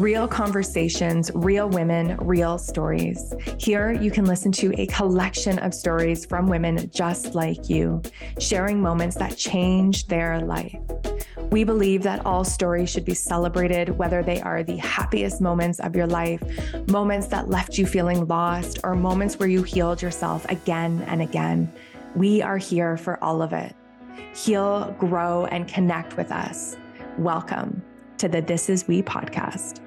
Real conversations, real women, real stories. Here you can listen to a collection of stories from women just like you, sharing moments that changed their life. We believe that all stories should be celebrated, whether they are the happiest moments of your life, moments that left you feeling lost, or moments where you healed yourself again and again. We are here for all of it. Heal, grow, and connect with us. Welcome to the This Is We podcast.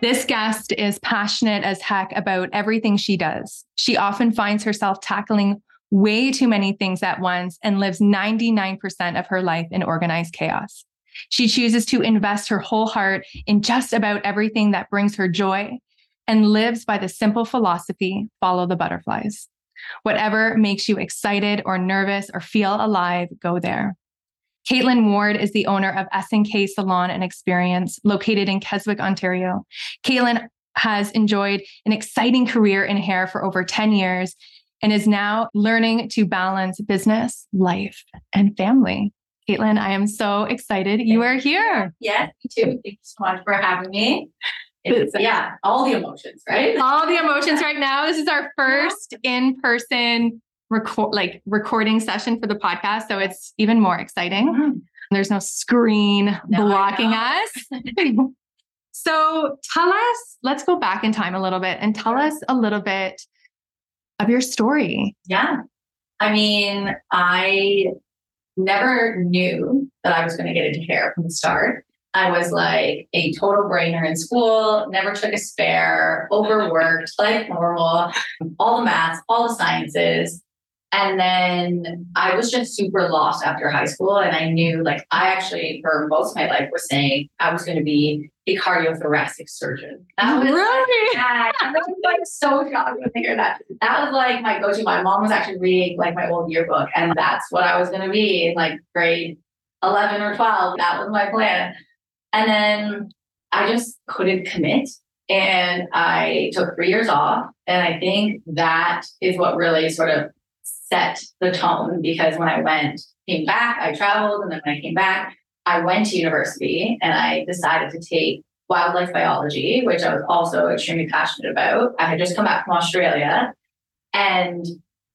This guest is passionate as heck about everything she does. She often finds herself tackling way too many things at once and lives 99% of her life in organized chaos. She chooses to invest her whole heart in just about everything that brings her joy and lives by the simple philosophy, follow the butterflies. Whatever makes you excited or nervous or feel alive, go there. Caitlin Ward is the owner of S&K Salon and Experience, located in Keswick, Ontario. Caitlin has enjoyed an exciting career in hair for over 10 years and is now learning to balance business, life, and family. Caitlin, I am so excited you are here. Yes, me too. Thank you so much for having me. It's all the emotions, right? All the emotions right now. This is our first in-person recording session for the podcast. So it's even more exciting. Mm-hmm. There's no screen blocking us. So let's go back in time a little bit and tell us a little bit of your story. Yeah. I mean, I never knew that I was going to get into hair from the start. I was like a total brainer in school, never took a spare, overworked, like normal, all the maths, all the sciences. And then I was just super lost after high school. And I knew I actually for most of my life was saying I was going to be a cardiothoracic surgeon. That was really? I was so shocked to hear that. That was my go-to. My mom was actually reading my old yearbook and that's what I was going to be in grade 11 or 12. That was my plan. And then I just couldn't commit and I took 3 years off. And I think that is what really sort of set the tone because when I came back, I traveled. And then when I came back, I went to university and I decided to take wildlife biology, which I was also extremely passionate about. I had just come back from Australia and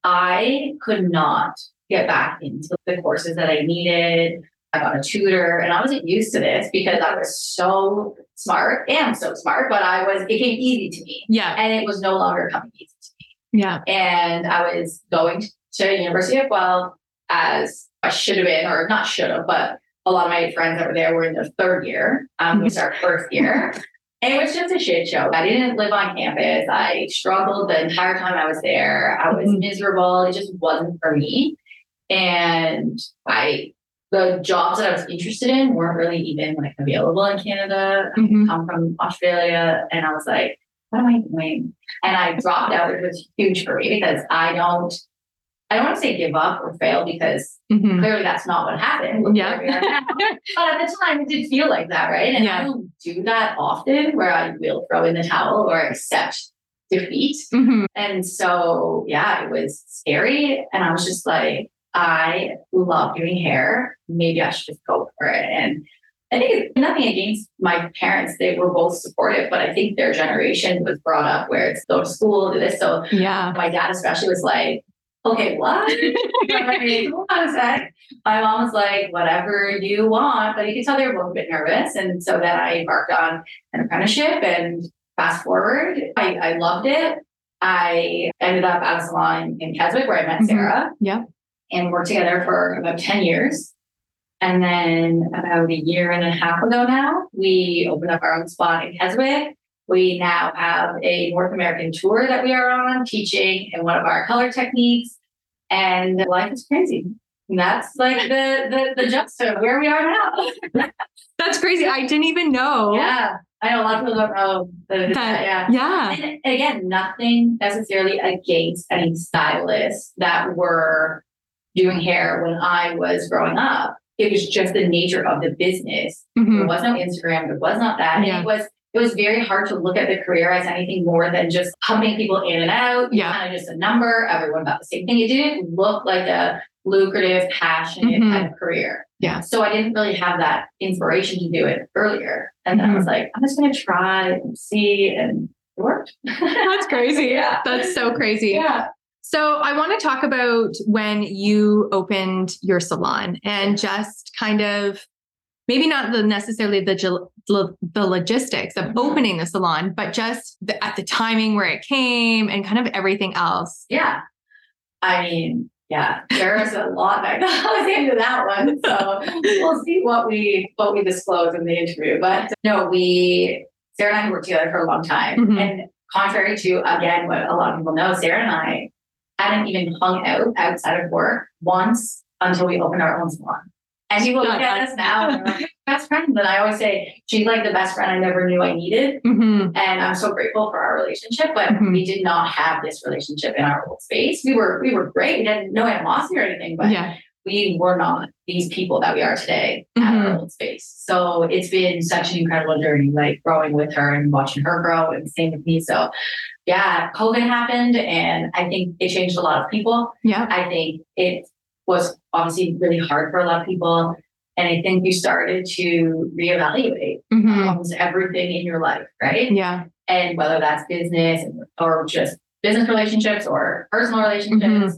I could not get back into the courses that I needed. I got a tutor and I wasn't used to this because I was so smart and so smart, but it came easy to me. Yeah. And it was no longer coming easy to me. Yeah. And I was going to University of Guelph as I should have been, or not should have, but a lot of my friends that were there were in their third year, which is our first year. And it was just a shit show. I didn't live on campus. I struggled the entire time I was there. I was miserable. It just wasn't for me. And the jobs that I was interested in weren't really even available in Canada. Mm-hmm. I come from Australia and I was like, what am I doing? And I dropped out, which was huge for me because I don't want to say give up or fail because clearly that's not what happened. Yeah. But at the time it did feel like that, right? And I don't do that often where I will throw in the towel or accept defeat. Mm-hmm. And so, it was scary. And I was just I love doing hair. Maybe I should just go for it. And I think it's nothing against my parents. They were both supportive, but I think their generation was brought up where it's go to school, do this. So my dad especially was like, okay, what? My mom was like, whatever you want, but you can tell they were both a bit nervous. And so then I embarked on an apprenticeship and fast forward, I loved it. I ended up at a salon in Keswick where I met Sarah. Yeah. And worked together for about 10 years. And then about a year and a half ago now, we opened up our own spot in Keswick. We now have a North American tour that we are on, teaching in one of our color techniques. And life is crazy. And that's the juxtaposition of where we are now. That's crazy. I didn't even know. Yeah. I know a lot of people don't know that. Yeah. And again, nothing necessarily against any stylists that were doing hair when I was growing up. It was just the nature of the business. Mm-hmm. There was no Instagram. There was not that. Yeah. And it was very hard to look at the career as anything more than just pumping people in and out. Yeah. Kind of just a number. Everyone about the same thing. It didn't look like a lucrative, passionate kind of career. Yeah. So I didn't really have that inspiration to do it earlier. And then I was like, I'm just going to try and see, and it worked. That's crazy. Yeah. That's so crazy. Yeah. So I want to talk about when you opened your salon and just kind of maybe not necessarily the logistics of opening the salon, but just at the timing where it came and kind of everything else. Yeah. I mean, yeah, there's a lot that goes into that one. So we'll see what we disclose in the interview. But no, Sarah and I worked together for a long time. Mm-hmm. And contrary to, again, what a lot of people know, Sarah and I hadn't even hung out outside of work once until we opened our own salon. And people look at us now and they're like, best friend. But I always say, she's like the best friend I never knew I needed. Mm-hmm. And I'm so grateful for our relationship. But we did not have this relationship in our old space. We were great. We didn't know animosity or anything, but we were not these people that we are today at our old space. So it's been such an incredible journey, like growing with her and watching her grow, and same with me. So yeah, COVID happened and I think it changed a lot of people. Yeah. I think it was obviously really hard for a lot of people. And I think you started to reevaluate almost everything in your life, right? Yeah. And whether that's business or just business relationships or personal relationships. Mm-hmm.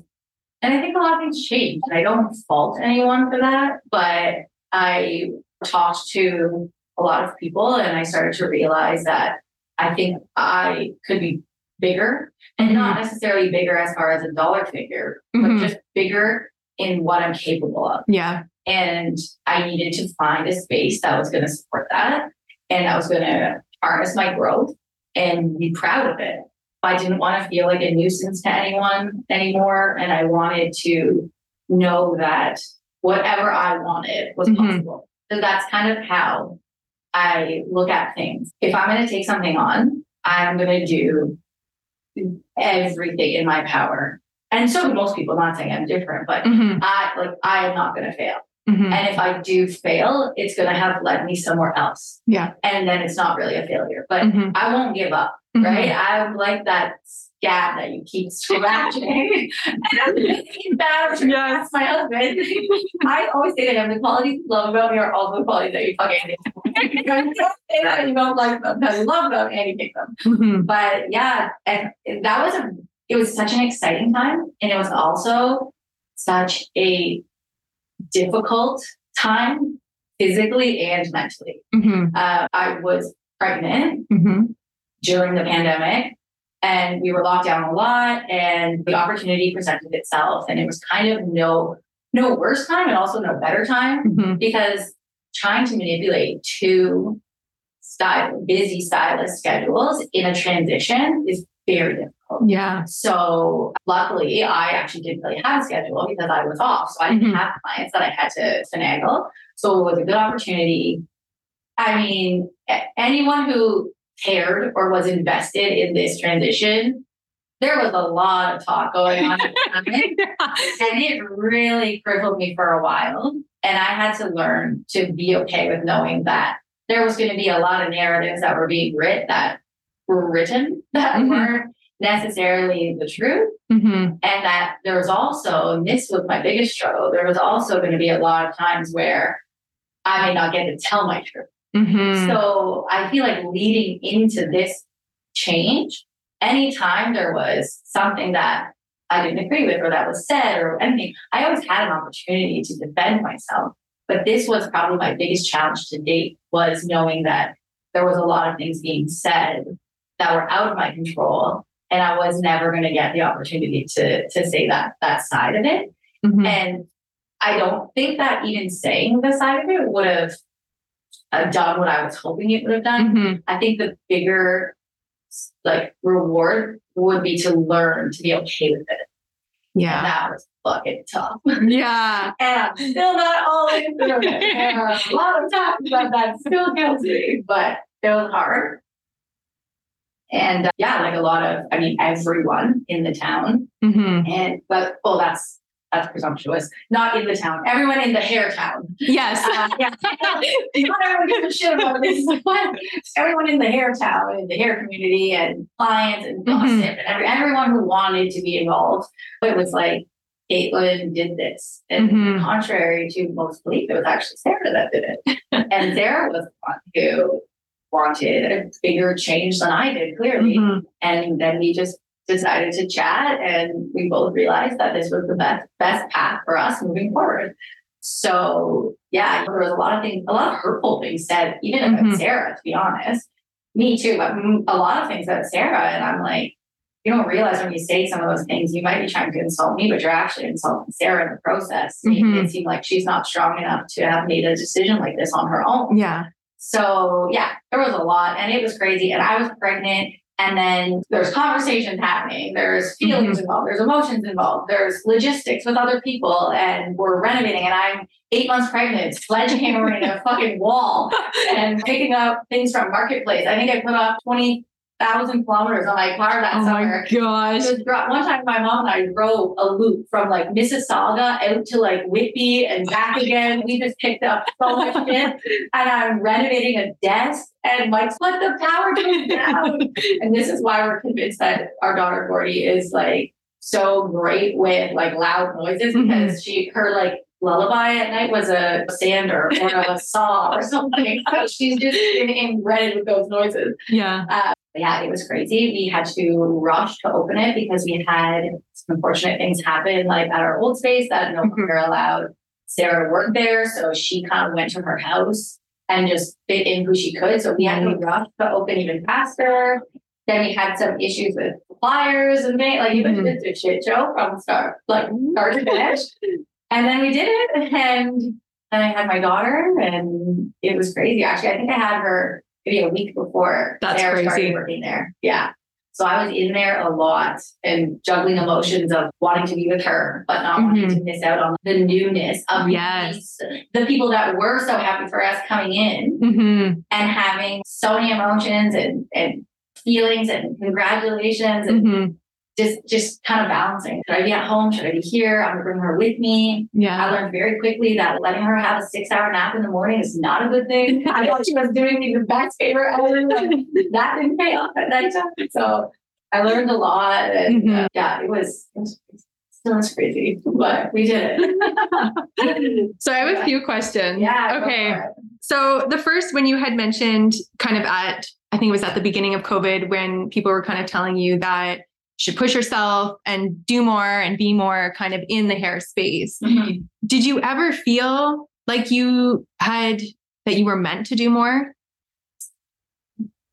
And I think a lot of things changed. And I don't fault anyone for that, but I talked to a lot of people and I started to realize that I think I could be bigger and not necessarily bigger as far as a dollar figure, but just bigger in what I'm capable of. Yeah. And I needed to find a space that was going to support that. And I was going to harness my growth and be proud of it. I didn't want to feel like a nuisance to anyone anymore. And I wanted to know that whatever I wanted was possible. So that's kind of how I look at things. If I'm going to take something on, I'm going to do everything in my power. And so do most people. I'm not saying I'm different, but I am not going to fail. Mm-hmm. And if I do fail, it's going to have led me somewhere else. Yeah. And then it's not really a failure, but I won't give up. Right. I'm like that scab that you keep scratching. And I'm thinking that. Yes. My husband. I always say to him, the qualities you love about me are all the qualities that you fucking hate. Don't say that you don't like them, because you love them and you hate them. Mm-hmm. But yeah, and that was it was such an exciting time. And it was also such a difficult time physically and mentally. Mm-hmm. I was pregnant during the pandemic and we were locked down a lot, and the opportunity presented itself, and it was kind of no worse time and also no better time because trying to manipulate two busy stylist schedules in a transition is very difficult. Yeah. So luckily I actually didn't really have a schedule because I was off. So I didn't have clients that I had to finagle. So it was a good opportunity. I mean, anyone who cared or was invested in this transition, there was a lot of talk going on. And it really crippled me for a while. And I had to learn to be okay with knowing that there was going to be a lot of narratives that were being written that weren't necessarily the truth. And that there was also, and this was my biggest struggle, there was also going to be a lot of times where I may not get to tell my truth. So I feel like leading into this change, anytime there was something that I didn't agree with or that was said or anything, I always had an opportunity to defend myself. But this was probably my biggest challenge to date, was knowing that there was a lot of things being said that were out of my control. And I was never going to get the opportunity to say that side of it. And I don't think that even saying the side of it would have done what I was hoping it would have done. I think the bigger reward would be to learn to be okay with it. Yeah. And that was fucking tough. Yeah. And I'm still not all in through it. And a lot of times about that still kills me, but it was hard. And everyone in the town, that's presumptuous. Not in the town. Everyone in the hair town. Yes. Not everyone gives a shit about this. Everyone in the hair town, in the hair community, and clients and gossip, and everyone who wanted to be involved. It was like, Caitlin did this. And contrary to most belief, it was actually Sarah that did it. And Sarah was the one who wanted a bigger change than I did, clearly. And then we just decided to chat, and we both realized that this was the best path for us moving forward. So yeah, there was a lot of things, a lot of hurtful things said, even about Sarah, to be honest. Me too, but a lot of things about Sarah. And I'm like, you don't realize when you say some of those things, you might be trying to insult me, but you're actually insulting Sarah in the process. Making it seem like she's not strong enough to have made a decision like this on her own. Yeah. So yeah, there was a lot, and it was crazy. And I was pregnant, and then there's conversations happening. There's feelings involved. There's emotions involved. There's logistics with other people, and we're renovating. And I'm 8 months pregnant, sledgehammering a fucking wall and picking up things from Marketplace. I think I put up 20,000 kilometers on my car that summer. Oh my gosh. One time my mom and I drove a loop from like Mississauga out to like Whitby and back again. We just picked up so much shit. And I'm renovating a desk, and Mike's like, the power goes down. And this is why we're convinced that our daughter Gordie is like so great with like loud noises, because her like lullaby at night was a sander or a saw or something. So she's just getting ready with those noises. Yeah. Yeah, it was crazy. We had to rush to open it because we had some unfortunate things happen, like at our old space, that no longer allowed Sarah to work there. So she kind of went to her house and just fit in who she could. So we had to rush to open even faster. Then we had some issues with suppliers and things. Like, it was just a shit show from start to finish. And then we did it. And I had my daughter, and it was crazy. Actually, I think I had her maybe a week before Sarah started working there. Yeah. So I was in there a lot and juggling emotions of wanting to be with her, but not wanting to miss out on the newness of the people that were so happy for us coming in and having so many emotions and feelings and congratulations and just kind of balancing. Should I be at home? Should I be here? I'm going to bring her with me. Yeah. I learned very quickly that letting her have a 6-hour nap in the morning is not a good thing. I thought she was doing me the best favor ever. That didn't pay off at that time. So I learned a lot. And yeah, it was still crazy, but we did it. So I have a few questions. Yeah. Okay. So the first, when you had mentioned kind of I think it was at the beginning of COVID, when people were kind of telling you that should push yourself and do more and be more kind of in the hair space. Did you ever feel like you were meant to do more?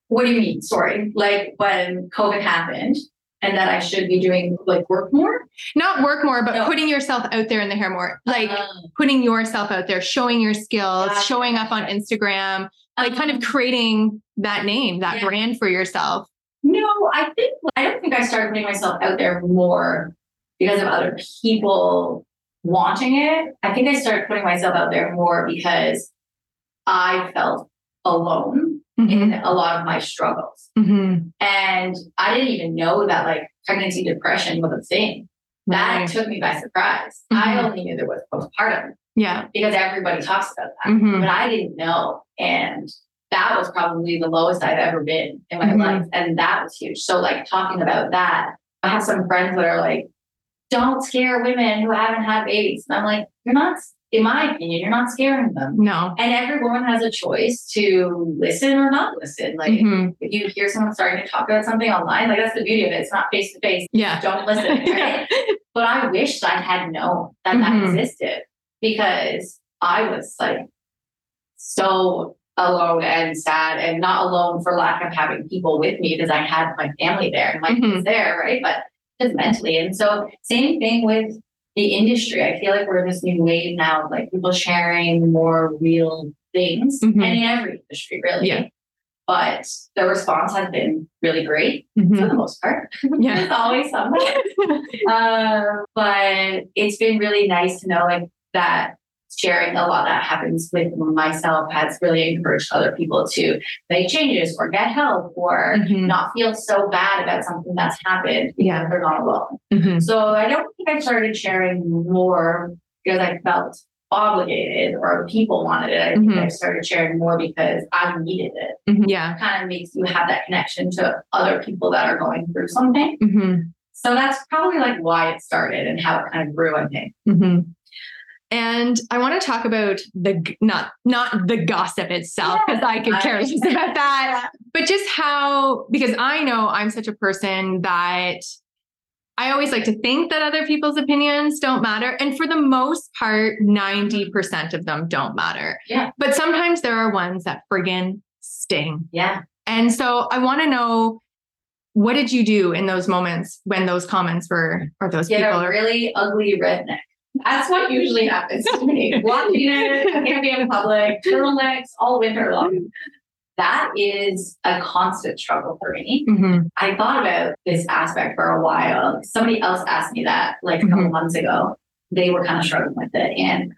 What do you mean? Sorry. Like when COVID happened and that I should be doing like work more? Not work more, but putting yourself out there in the hair more, like putting yourself out there, showing your skills, showing up on Instagram, like kind of creating that name, that brand for yourself. No, I don't think I started putting myself out there more because of other people wanting it. I think I started putting myself out there more because I felt alone in a lot of my struggles. And I didn't even know that like pregnancy depression was a thing. That took me by surprise. I only knew there was postpartum. Yeah. Because everybody talks about that. But I didn't know. And that was probably the lowest I've ever been in my life. And that was huge. So like talking about that, I have some friends that are like, don't scare women who haven't had babies. And I'm like, you're not, in my opinion, you're not scaring them. No. And every woman has a choice to listen or not listen. Like if you hear someone starting to talk about something online, like that's the beauty of it. It's not face to face. Yeah. Don't listen. Right? But I wish I had known that that existed, because I was like so alone and sad, and not alone for lack of having people with me, because I had my family there and my kids there, right? But just mentally. And so same thing with the industry. I feel like we're in this new wave now of like people sharing more real things and in every industry really. Yeah. But the response has been really great for the most part. Yeah. It's always something. But it's been really nice to know like that sharing a lot that happens with myself has really encouraged other people to make changes or get help or not feel so bad about something that's happened. Yeah. They're not alone. So I don't think I started sharing more because I felt obligated or people wanted it. I think I started sharing more because I needed it. Yeah. It kind of makes you have that connection to other people that are going through something. So that's probably like why it started and how it kind of grew, I think. Mm-hmm. And I want to talk about the, not the gossip itself, because I could care less about that, but just how, because I know I'm such a person that I always like to think that other people's opinions don't matter. And for the most part, 90% of them don't matter. Yeah. But sometimes there are ones that friggin' sting. Yeah. And so I want to know, what did you do in those moments when those comments were, or those people are really ugly redneck? That's what usually happens to me. Walking in the public, turtlenecks all winter long. That is a constant struggle for me. Mm-hmm. I thought about this aspect for a while. Somebody else asked me that like a couple months ago. They were kind of struggling with it. And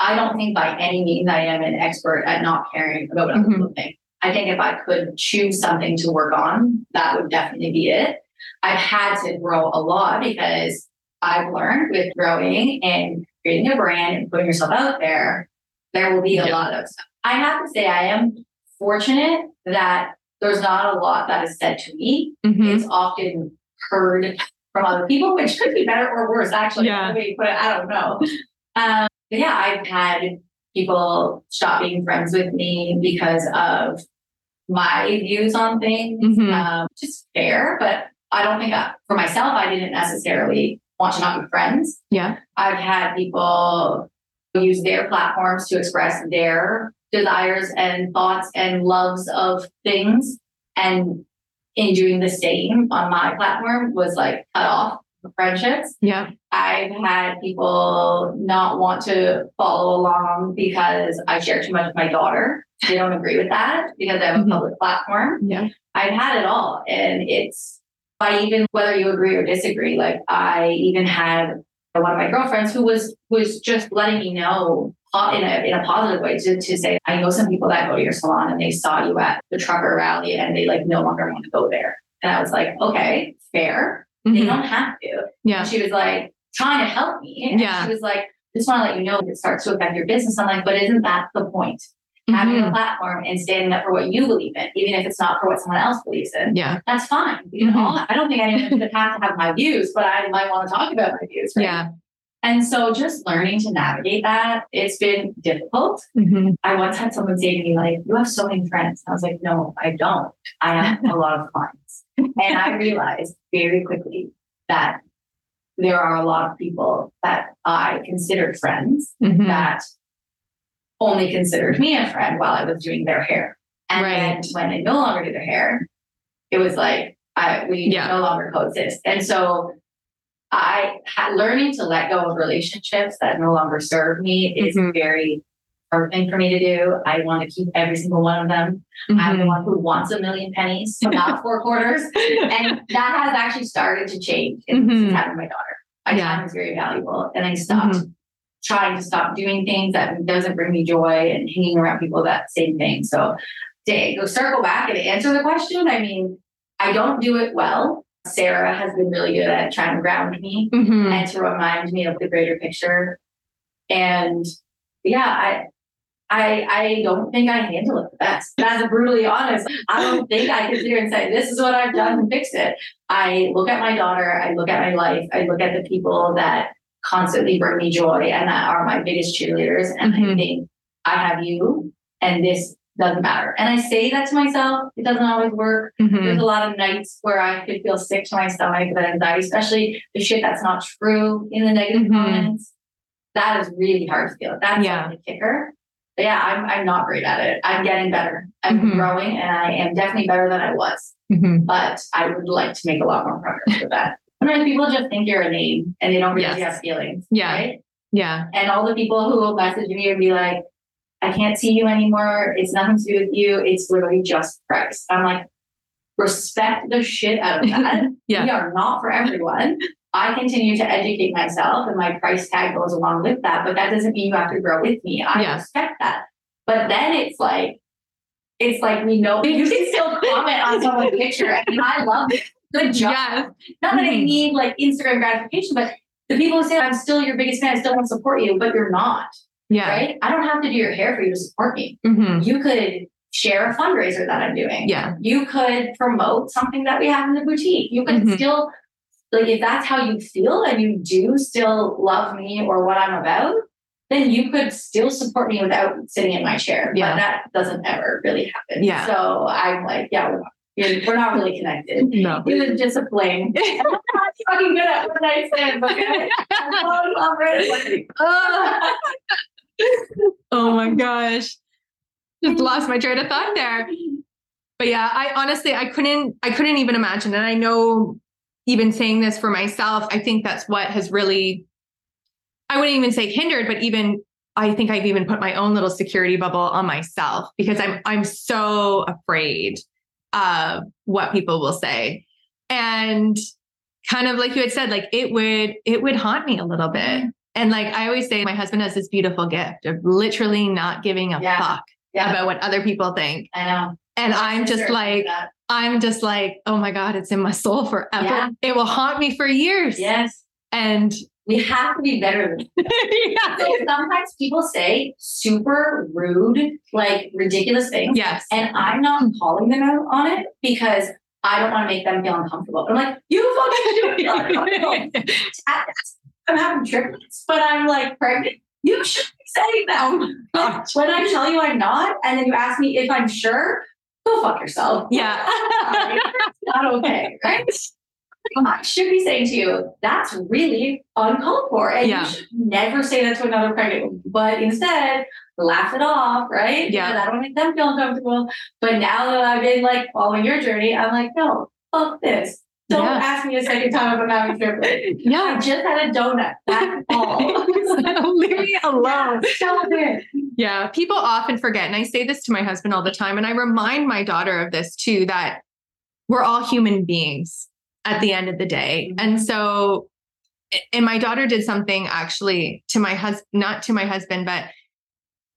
I don't think by any means I am an expert at not caring about what other people think. I think if I could choose something to work on, that would definitely be it. I've had to grow a lot because I've learned with growing and creating a brand and putting yourself out there, there will be a lot of stuff. I have to say, I am fortunate that there's not a lot that is said to me. Mm-hmm. It's often heard from other people, which could be better or worse, actually. Yeah. But I don't know. But yeah, I've had people stop being friends with me because of my views on things, just fair. But I don't think for myself, I didn't necessarily want to not be friends. Yeah. I've had people use their platforms to express their desires and thoughts and loves of things. And in doing the same on my platform was like cut off friendships. Yeah. I've had people not want to follow along because I share too much with my daughter. They don't agree with that because I have a public platform. Yeah. I've had it all. And it's by even whether you agree or disagree. Like I even had one of my girlfriends who was just letting me know in a positive way to say, I know some people that go to your salon and they saw you at the trucker rally and they like no longer want to go there. And I was like, okay, fair. Mm-hmm. They don't have to. Yeah. And she was like trying to help me. And she was like, just want to let you know if it starts to affect your business. I'm like, but isn't that the point? Having a platform and standing up for what you believe in, even if it's not for what someone else believes in. Yeah. That's fine. You know, I don't think anyone should have to have my views, but I might want to talk about my views. Right? Yeah. And so just learning to navigate that, it's been difficult. Mm-hmm. I once had someone say to me, like, you have so many friends. And I was like, no, I don't. I have a lot of clients. And I realized very quickly that there are a lot of people that I considered friends that only considered me a friend while I was doing their hair. And then when they no longer do their hair, it was like, we no longer coexist. And so I had learning to let go of relationships that no longer serve me is very hard thing for me to do. I want to keep every single one of them. I'm the one who wants a million pennies, so not 4 quarters. And that has actually started to change in having my daughter. My time is very valuable. And I stopped trying to stop doing things that doesn't bring me joy and hanging around people that same thing. So to go circle back and answer the question, I mean, I don't do it well. Sarah has been really good at trying to ground me and to remind me of the greater picture. And I don't think I handle it the best. That's brutally honest. I don't think I can sit here and say, this is what I've done and fix it. I look at my daughter. I look at my life. I look at the people that constantly bring me joy and that are my biggest cheerleaders. And I think I have you and this doesn't matter. And I say that to myself. It doesn't always work. There's a lot of nights where I could feel sick to my stomach with anxiety, especially the shit that's not true in the negative comments. That is really hard to feel. That's the kicker. But I'm not great at it. I'm getting better. I'm growing and I am definitely better than I was. But I would like to make a lot more progress with that. Sometimes people just think you're a name and they don't really have feelings. Yeah. Right? Yeah. And all the people who will message me and be like, I can't see you anymore. It's nothing to do with you. It's literally just price. I'm like, respect the shit out of that. We are not for everyone. I continue to educate myself and my price tag goes along with that. But that doesn't mean you have to grow with me. I respect that. But then it's like, we know you can still comment on someone's picture. And I love it. Good job. Yes. Not that I need like Instagram gratification, but the people who say I'm still your biggest fan, I still want to support you, but you're not. Yeah. Right. I don't have to do your hair for you to support me. You could share a fundraiser that I'm doing. Yeah. You could promote something that we have in the boutique. You could still Like, if that's how you feel and you do still love me or what I'm about, then you could still support me without sitting in my chair. Yeah. But that doesn't ever really happen. Yeah. So I'm like, yeah, we're not really connected. No. It was just a fling. I'm not fucking good at what I said, but I'm all Oh my gosh. Just lost my train of thought there. But yeah, I honestly couldn't even imagine. And I know, even saying this for myself, I think that's what has really, I wouldn't even say hindered, but even I think I've even put my own little security bubble on myself, because I'm so afraid of what people will say. And kind of like you had said, like it would haunt me a little bit. And like I always say, my husband has this beautiful gift of literally not giving a fuck about what other people think. I know. And I'm just like, oh my God, it's in my soul forever. Yeah. It will haunt me for years. Yes. And we have to be better than that. So sometimes people say super rude, like ridiculous things. Yes. And I'm not calling them out on it because I don't want to make them feel uncomfortable. I'm like, you fucking do it. I'm having triplets, but I'm like pregnant. You should be saying that. Oh, when I tell you I'm not, and then you ask me if I'm sure, go fuck yourself. Yeah. It's not okay, right? I should be saying to you, that's really uncalled for. And you should never say that to another pregnant woman. But instead, laugh it off, right? Yeah. Because I don't make them feel uncomfortable. But now that I've been like following your journey, I'm like, no, fuck this. Don't ask me a second time if I'm having triplets. Yeah. I just had a donut. That's all. Leave me alone. Yeah. People often forget. And I say this to my husband all the time. And I remind my daughter of this too, that we're all human beings at the end of the day. Mm-hmm. And so, and my daughter did something actually to my husband, not to my husband, but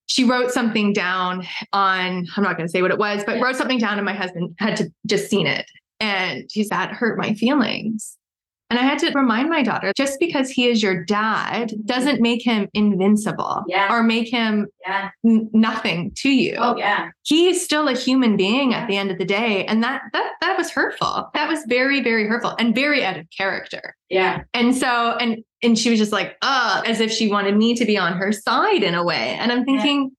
she wrote something down on, I'm not going to say what it was, but wrote something down and my husband had to just seen it. And she said, that hurt my feelings. And I had to remind my daughter, just because he is your dad doesn't make him invincible or make him nothing to you. Oh yeah. He is still a human being at the end of the day. And that was hurtful. That was very, very hurtful and very out of character. Yeah. And so, and she was just like, as if she wanted me to be on her side in a way. And I'm thinking,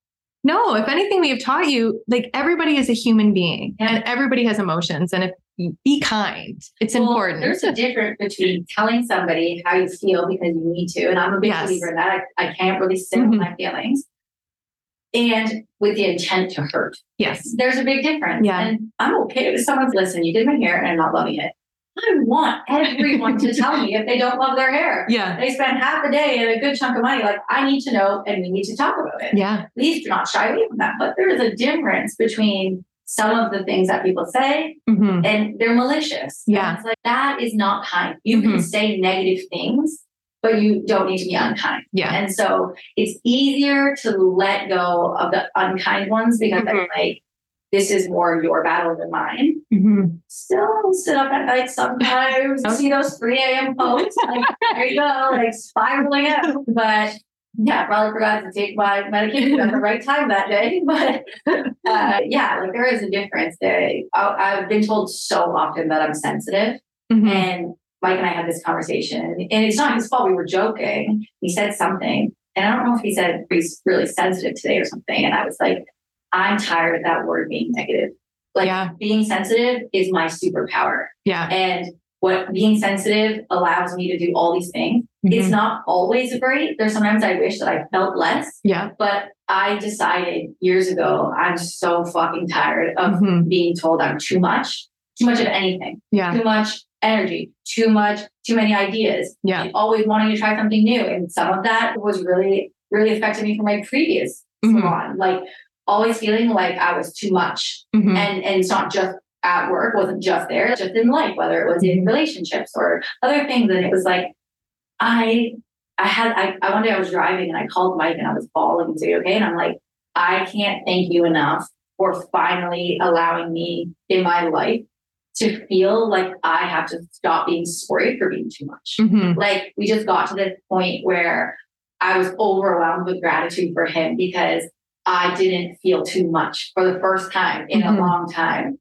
no, if anything we have taught you, like everybody is a human being and everybody has emotions. And if be kind. It's important. There's a difference between telling somebody how you feel because you need to. And I'm a big believer in that. I can't really sit with my feelings. And with the intent to hurt. Yes. There's a big difference. Yeah. And I'm okay with someone's listen, you did my hair and I'm not loving it. I want everyone to tell me if they don't love their hair. Yeah. They spend half a day and a good chunk of money. Like, I need to know and we need to talk about it. Yeah. Please do not shy away from that. But there is a difference between some of the things that people say and they're malicious. Yeah. It's like, that is not kind. You can say negative things, but you don't need to be unkind. Yeah. And so it's easier to let go of the unkind ones because I'm like, this is more your battle than mine. Mm-hmm. Still sit up at night sometimes. See those 3 a.m. posts. Like, there you go. Like spiraling out. But yeah, probably forgot to take my medication at the right time that day. But like there is a difference there. I've been told so often that I'm sensitive. Mm-hmm. And Mike and I had this conversation. And it's not his fault. We were joking. He said something. And I don't know if he said he's really sensitive today or something. And I was like, I'm tired of that word being negative. Like being sensitive is my superpower. Yeah. And what being sensitive allows me to do all these things. It's not always great. There's sometimes I wish that I felt less. Yeah. But I decided years ago, I'm so fucking tired of being told I'm too much of anything. Yeah. Too much energy, too many ideas. Yeah. And always wanting to try something new. And some of that was really, really affected me from my previous salon. Like, always feeling like I was too much. Mm-hmm. And it's not just at work, wasn't just there, just in life, whether it was in relationships or other things. And it was like, I one day I was driving and I called Mike and I was bawling and saying, okay. And I'm like, I can't thank you enough for finally allowing me in my life to feel like I have to stop being sorry for being too much. Mm-hmm. Like, we just got to this point where I was overwhelmed with gratitude for him because I didn't feel too much for the first time in a long time.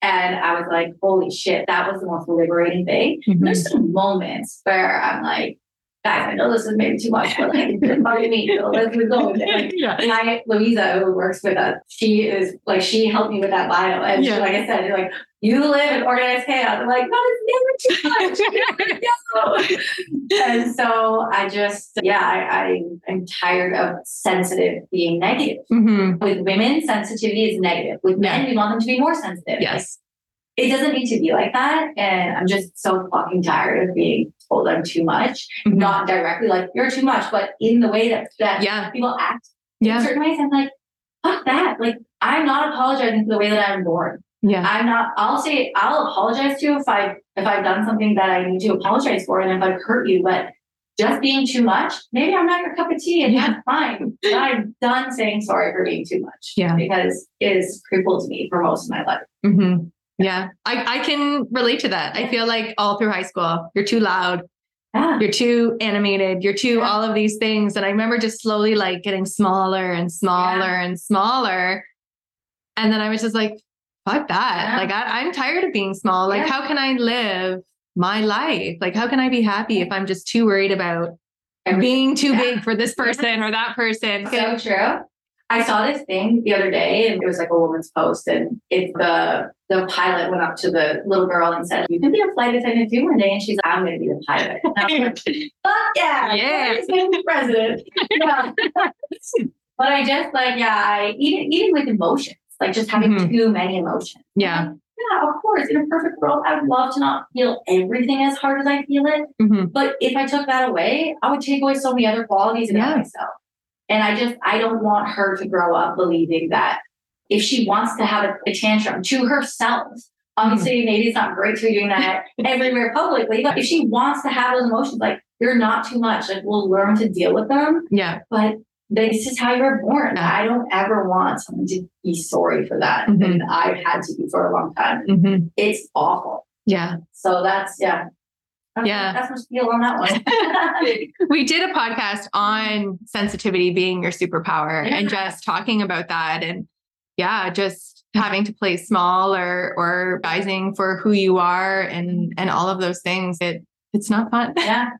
And I was like, holy shit, that was the most liberating thing. Mm-hmm. There's some moments where I'm like, guys, I know this is maybe too much, but like, it's been bugging me. So let's go with it. Yeah. And Louisa, who works with us, she helped me with that bio. And yeah. Like I said, you're like, you live in organized chaos. I'm like, that is never too much. And so I just, I'm tired of sensitive being negative. Mm-hmm. With women, sensitivity is negative. With men, we want them to be more sensitive. Yes. It doesn't need to be like that. And I'm just so fucking tired of being told I'm too much, mm-hmm. not directly like you're too much, but in the way that people act in certain ways. I'm like, fuck that. Like, I'm not apologizing for the way that I'm born. Yeah. I'll apologize to you if I've done something that I need to apologize for and if I've hurt you, but just being too much, maybe I'm not your cup of tea and that's fine. But I'm done saying sorry for being too much. Yeah. Because it is crippled me for most of my life. Mm-hmm. Yeah. I can relate to that. I feel like all through high school, you're too loud, you're too animated, you're too all of these things. And I remember just slowly like getting smaller and smaller and smaller. And then I was just like, fuck that. Like I'm tired of being small. Like, how can I live my life? Like, how can I be happy if I'm just too worried about being too big for this person or that person? So true. I saw this thing the other day and it was like a woman's post and it's the pilot went up to the little girl and said, you can be a flight attendant too one day. And she's like, I'm going to be the pilot. And I was like, fuck yeah. The president. Yeah. But I just like, eating with emotions, like just having too many emotions. Yeah. Yeah, of course. In a perfect world, I would love to not feel everything as hard as I feel it. Mm-hmm. But if I took that away, I would take away so many other qualities about myself. And I don't want her to grow up believing that if she wants to have a tantrum to herself, obviously maybe it's not great for doing that everywhere publicly, but if she wants to have those emotions, like you're not too much, like we'll learn to deal with them. Yeah. But this is how you're born. Yeah. I don't ever want someone to be sorry for that. Mm-hmm. And I've had to be for a long time. Mm-hmm. It's awful. Yeah. So that's, that's much deal on that one. We did a podcast on sensitivity being your superpower and just talking about that and just having to play small or rising for who you are and all of those things. It's not fun. Yeah.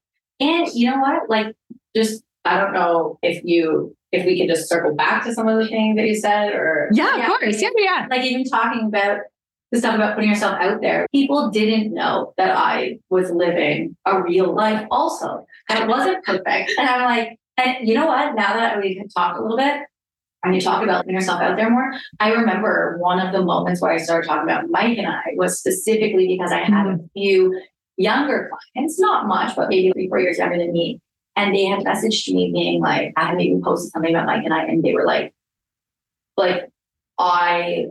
And you know what? Like just, I don't know if we can just circle back to some of the things that you said or. Yeah, of course. Yeah. Like even talking about the stuff about putting yourself out there. People didn't know that I was living a real life also. And it wasn't perfect. And I'm like, and you know what? Now that we can talk a little bit and you talk about putting yourself out there more, I remember one of the moments where I started talking about Mike and I was specifically because I had a few younger clients, not much, but maybe 3-4 years younger than me. And they had messaged me being like, I hadn't even posted something about Mike and I, and they were like, I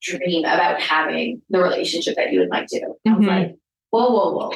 dream about having the relationship that you would like to. And I was like, whoa.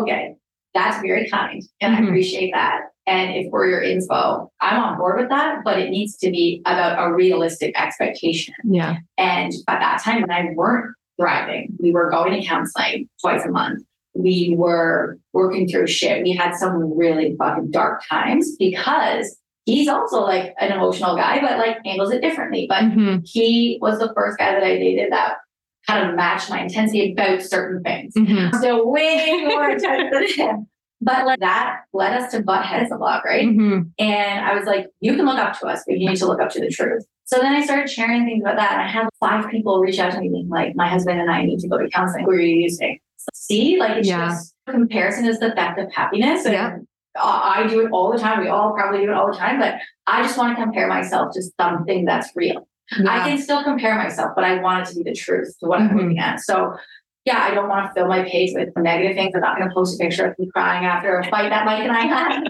Okay. That's very kind. And I appreciate that. And if for your info, I'm on board with that, but it needs to be about a realistic expectation. Yeah. And by that time when I weren't thriving, we were going to counseling twice a month. We were working through shit. We had some really fucking dark times because he's also like an emotional guy, but like handles it differently. But he was the first guy that I dated that kind of matched my intensity about certain things. Mm-hmm. So way more intense than him. But like that led us to butt heads a lot, right? Mm-hmm. And I was like, you can look up to us, but you need to look up to the truth. So then I started sharing things about that. And I had 5 people reach out to me being like, my husband and I need to go to counseling. Who are you using? So, see, like it's just comparison is the theft of happiness. And I do it all the time. We all probably do it all the time, but I just want to compare myself to something that's real. Yeah. I can still compare myself, but I want it to be the truth to what I'm looking at. So I don't want to fill my page with negative things. I'm not going to post a picture of me crying after a fight that Mike and I had,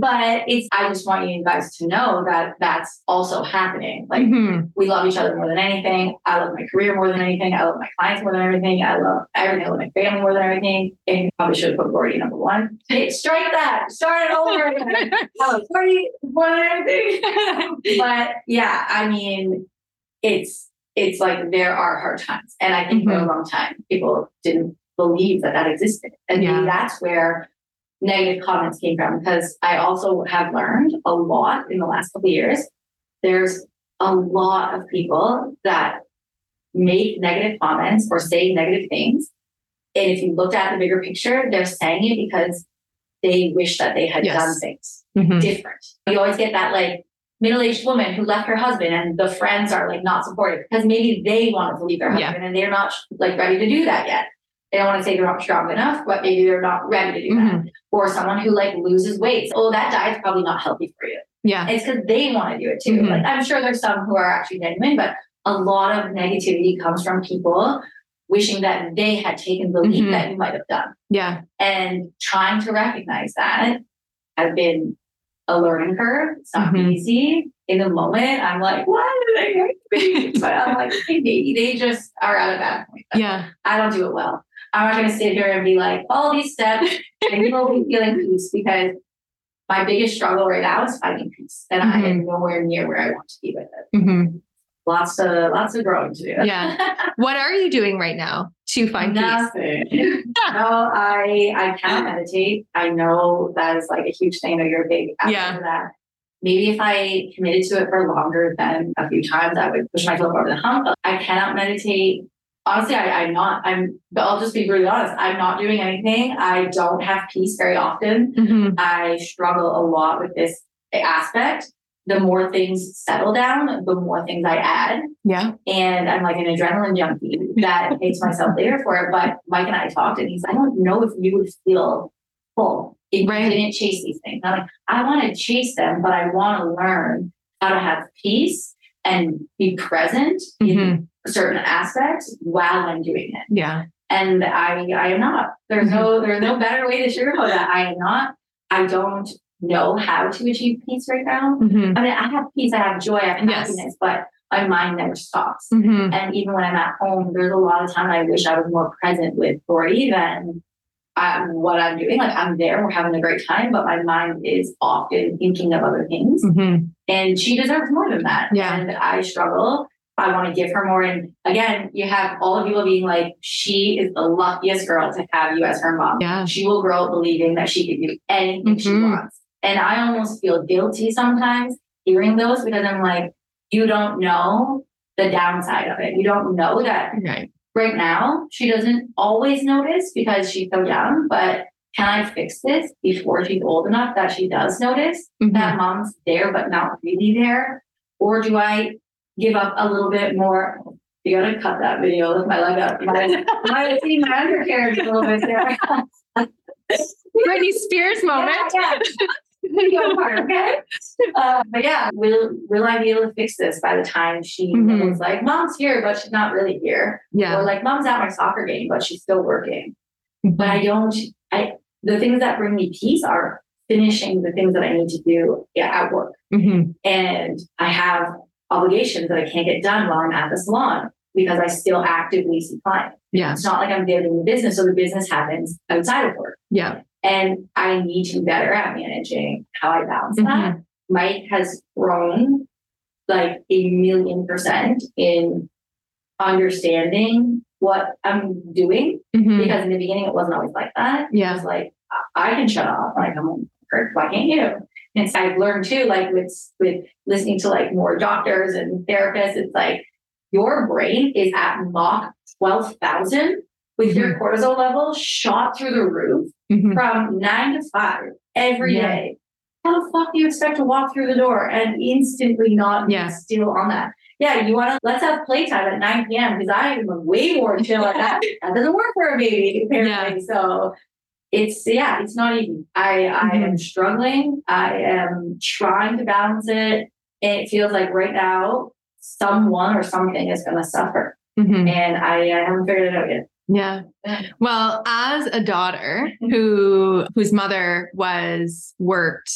but I just want you guys to know that that's also happening. Like we love each other more than anything. I love my career more than anything. I love my clients more than everything. I love everything. I love my family more than everything. And you probably should have put Gordie number one. Strike that. Start it over again. I love Gordie more than everything. But I mean, it's like there are hard times. And I think for a long time, people didn't believe that existed. And maybe that's where negative comments came from, because I also have learned a lot in the last couple of years. There's a lot of people that make negative comments or say negative things. And if you looked at the bigger picture, they're saying it because they wish that they had done things different. You always get that like middle-aged woman who left her husband and the friends are like not supportive because maybe they wanted to leave their husband and they're not like ready to do that yet. They don't want to say they're not strong enough, but maybe they're not ready to do that. Or someone who like loses weight. Oh, that diet's probably not healthy for you. Yeah. It's because they want to do it too. Like I'm sure there's some who are actually genuine, but a lot of negativity comes from people wishing that they had taken the leap that you might have done. Yeah. And trying to recognize that has been a learning curve. It's not easy. In the moment, I'm like, what did I do? But I'm like, hey, maybe they just are at a bad point. Yeah. I don't do it well. I'm not going to sit here and be like, all these steps, and you will be feeling peace, because my biggest struggle right now is finding peace. And I am nowhere near where I want to be with it. Lots of growing to do. Yeah. What are you doing right now to find peace? No, I can't meditate. I know that is like a huge thing. Or you're a big advocate for that. Maybe if I committed to it for longer than a few times, I would push myself over the hump. I cannot meditate. Honestly, I'll just be really honest. I'm not doing anything. I don't have peace very often. I struggle a lot with this aspect. The more things settle down, the more things I add. Yeah. And I'm like an adrenaline junkie that hates myself later for it. But Mike and I talked and he's like, I don't know if you would feel full if you didn't chase these things. I'm like, I want to chase them, but I want to learn how to have peace and be present in certain aspects while I'm doing it. Yeah. And I am not. There's no better way to sugarcoat that. I am not. I don't know how to achieve peace right now. I mean, I have peace, I have joy, I have happiness, but my mind never stops. And even when I'm at home, there's a lot of time I wish I was more present with Gordie than what I'm doing. Like I'm there, we're having a great time, but my mind is often thinking of other things. And she deserves more than that. Yeah. And I struggle. I want to give her more. And again, you have all the people being like, she is the luckiest girl to have you as her mom. Yeah. She will grow up believing that she can do anything she wants. And I almost feel guilty sometimes hearing those, because I'm like, you don't know the downside of it. You don't know that right now she doesn't always notice because she's so young, but can I fix this before she's old enough that she does notice that mom's there, but not really there? Or do I give up a little bit more? You got to cut that video with my leg up. I see my undercarriage a little bit there. Britney Spears moment. Yeah. Okay. But yeah, will I be able to fix this by the time she is like, mom's here, but she's not really here. Yeah. Or like, mom's at my soccer game, but she's still working. But the things that bring me peace are finishing the things that I need to do at work. And I have obligations that I can't get done while I'm at the salon because I still actively see clients. Yeah. It's not like I'm building the business. So the business happens outside of work. Yeah. And I need to be better at managing how I balance that. Mike has grown like 1,000,000% in understanding what I'm doing, because in the beginning it wasn't always like that. Yeah. It was like, I can shut off. Like, I'm hurt. Why can't you? And so I've learned too, like with listening to like more doctors and therapists, it's like your brain is at Mach 12,000 with your cortisol level shot through the roof from 9 to 5 every day. How the fuck do you expect to walk through the door and instantly not be still on that? Yeah, you want to, let's have playtime at 9 p.m. because I am way more chill at that. That doesn't work for a baby, apparently. Yeah. So it's not easy. I am struggling. I am trying to balance it. And it feels like right now, someone or something is going to suffer. And I haven't figured it out yet. Yeah. Well, as a daughter whose mother worked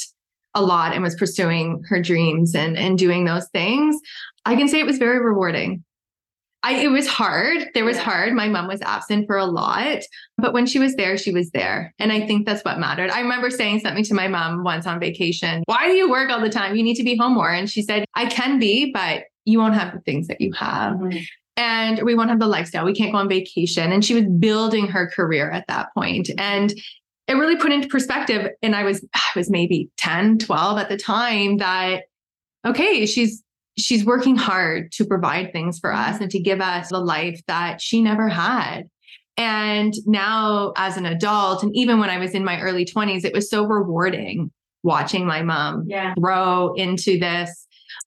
a lot and was pursuing her dreams and doing those things, I can say it was very rewarding. It was hard. There was hard. My mom was absent for a lot, but when she was there, she was there. And I think that's what mattered. I remember saying something to my mom once on vacation. Why do you work all the time? You need to be home more. And she said, I can be, but you won't have the things that you have. And we won't have the lifestyle. We can't go on vacation. And she was building her career at that point. And it really put into perspective. And I was maybe 10, 12 at the time that, okay, she's she's working hard to provide things for us and to give us the life that she never had. And now as an adult, and even when I was in my early 20s, it was so rewarding watching my mom grow into this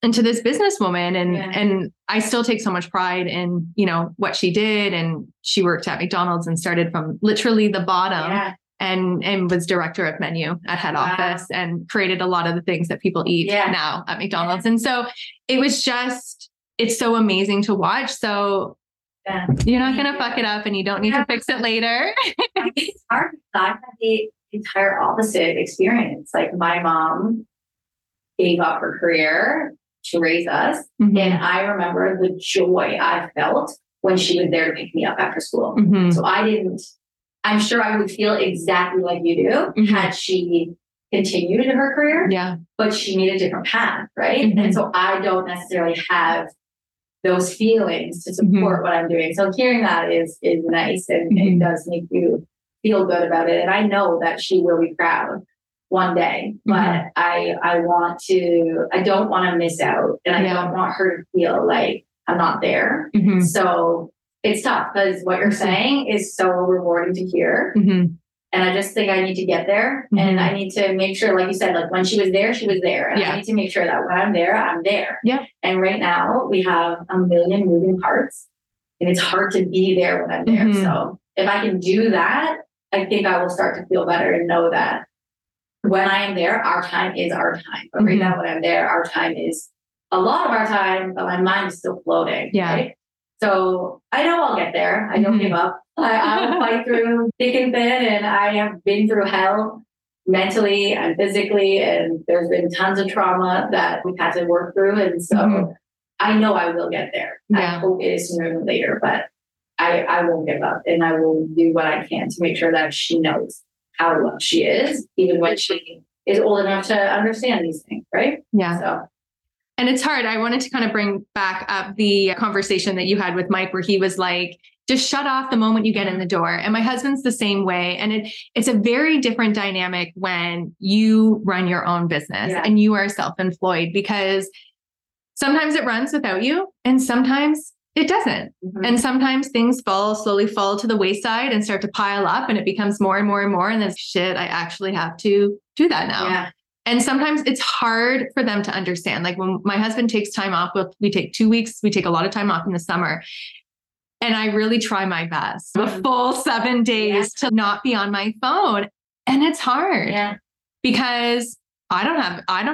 businesswoman. And I still take so much pride in, you know, what she did. And she worked at McDonald's and started from literally the bottom and was director of menu at head office and created a lot of the things that people eat now at McDonald's. And so it was just, it's so amazing to watch. So you're not going to fuck it up and you don't need to fix it later. It's hard to talk about the entire opposite experience. Like my mom gave up her career to raise us. Mm-hmm. And I remember the joy I felt when she was there to pick me up after school. Mm-hmm. So I'm sure I would feel exactly like you do mm-hmm. had she continued in her career, but she made a different path, right? Mm-hmm. And so I don't necessarily have those feelings to support mm-hmm. what I'm doing. So hearing that is nice and mm-hmm. it does make you feel good about it. And I know that she will be proud one day, but mm-hmm. I don't want to miss out and I don't want her to feel like I'm not there. Mm-hmm. So it's tough because what you're saying is so rewarding to hear. Mm-hmm. And I just think I need to get there mm-hmm. and I need to make sure, like you said, like when she was there and I need to make sure that when I'm there. Yeah. And right now we have a million moving parts and it's hard to be there when I'm there. Mm-hmm. So if I can do that, I think I will start to feel better and know that when I am there, our time is our time. But right mm-hmm. now when I'm there, our time is a lot of our time, but my mind is still floating. Yeah. Right? So I know I'll get there. I don't mm-hmm. give up. I will fight through thick and thin. And I have been through hell mentally and physically. And there's been tons of trauma that we've had to work through. And so mm-hmm. I know I will get there. Yeah. I hope it is sooner than later, but I won't give up. And I will do what I can to make sure that she knows how loved she is, even when she is old enough to understand these things, right? Yeah. So. And it's hard. I wanted to kind of bring back up the conversation that you had with Mike, where he was like, just shut off the moment you get in the door. And my husband's the same way. And it's a very different dynamic when you run your own business and you are self-employed, because sometimes it runs without you and sometimes it doesn't. Mm-hmm. And sometimes things slowly fall to the wayside and start to pile up and it becomes more and more and more. And then shit, I actually have to do that now. Yeah. And sometimes it's hard for them to understand. Like when my husband takes time off, we take 2 weeks, we take a lot of time off in the summer. And I really try my best the full 7 days to not be on my phone. And it's hard because I don't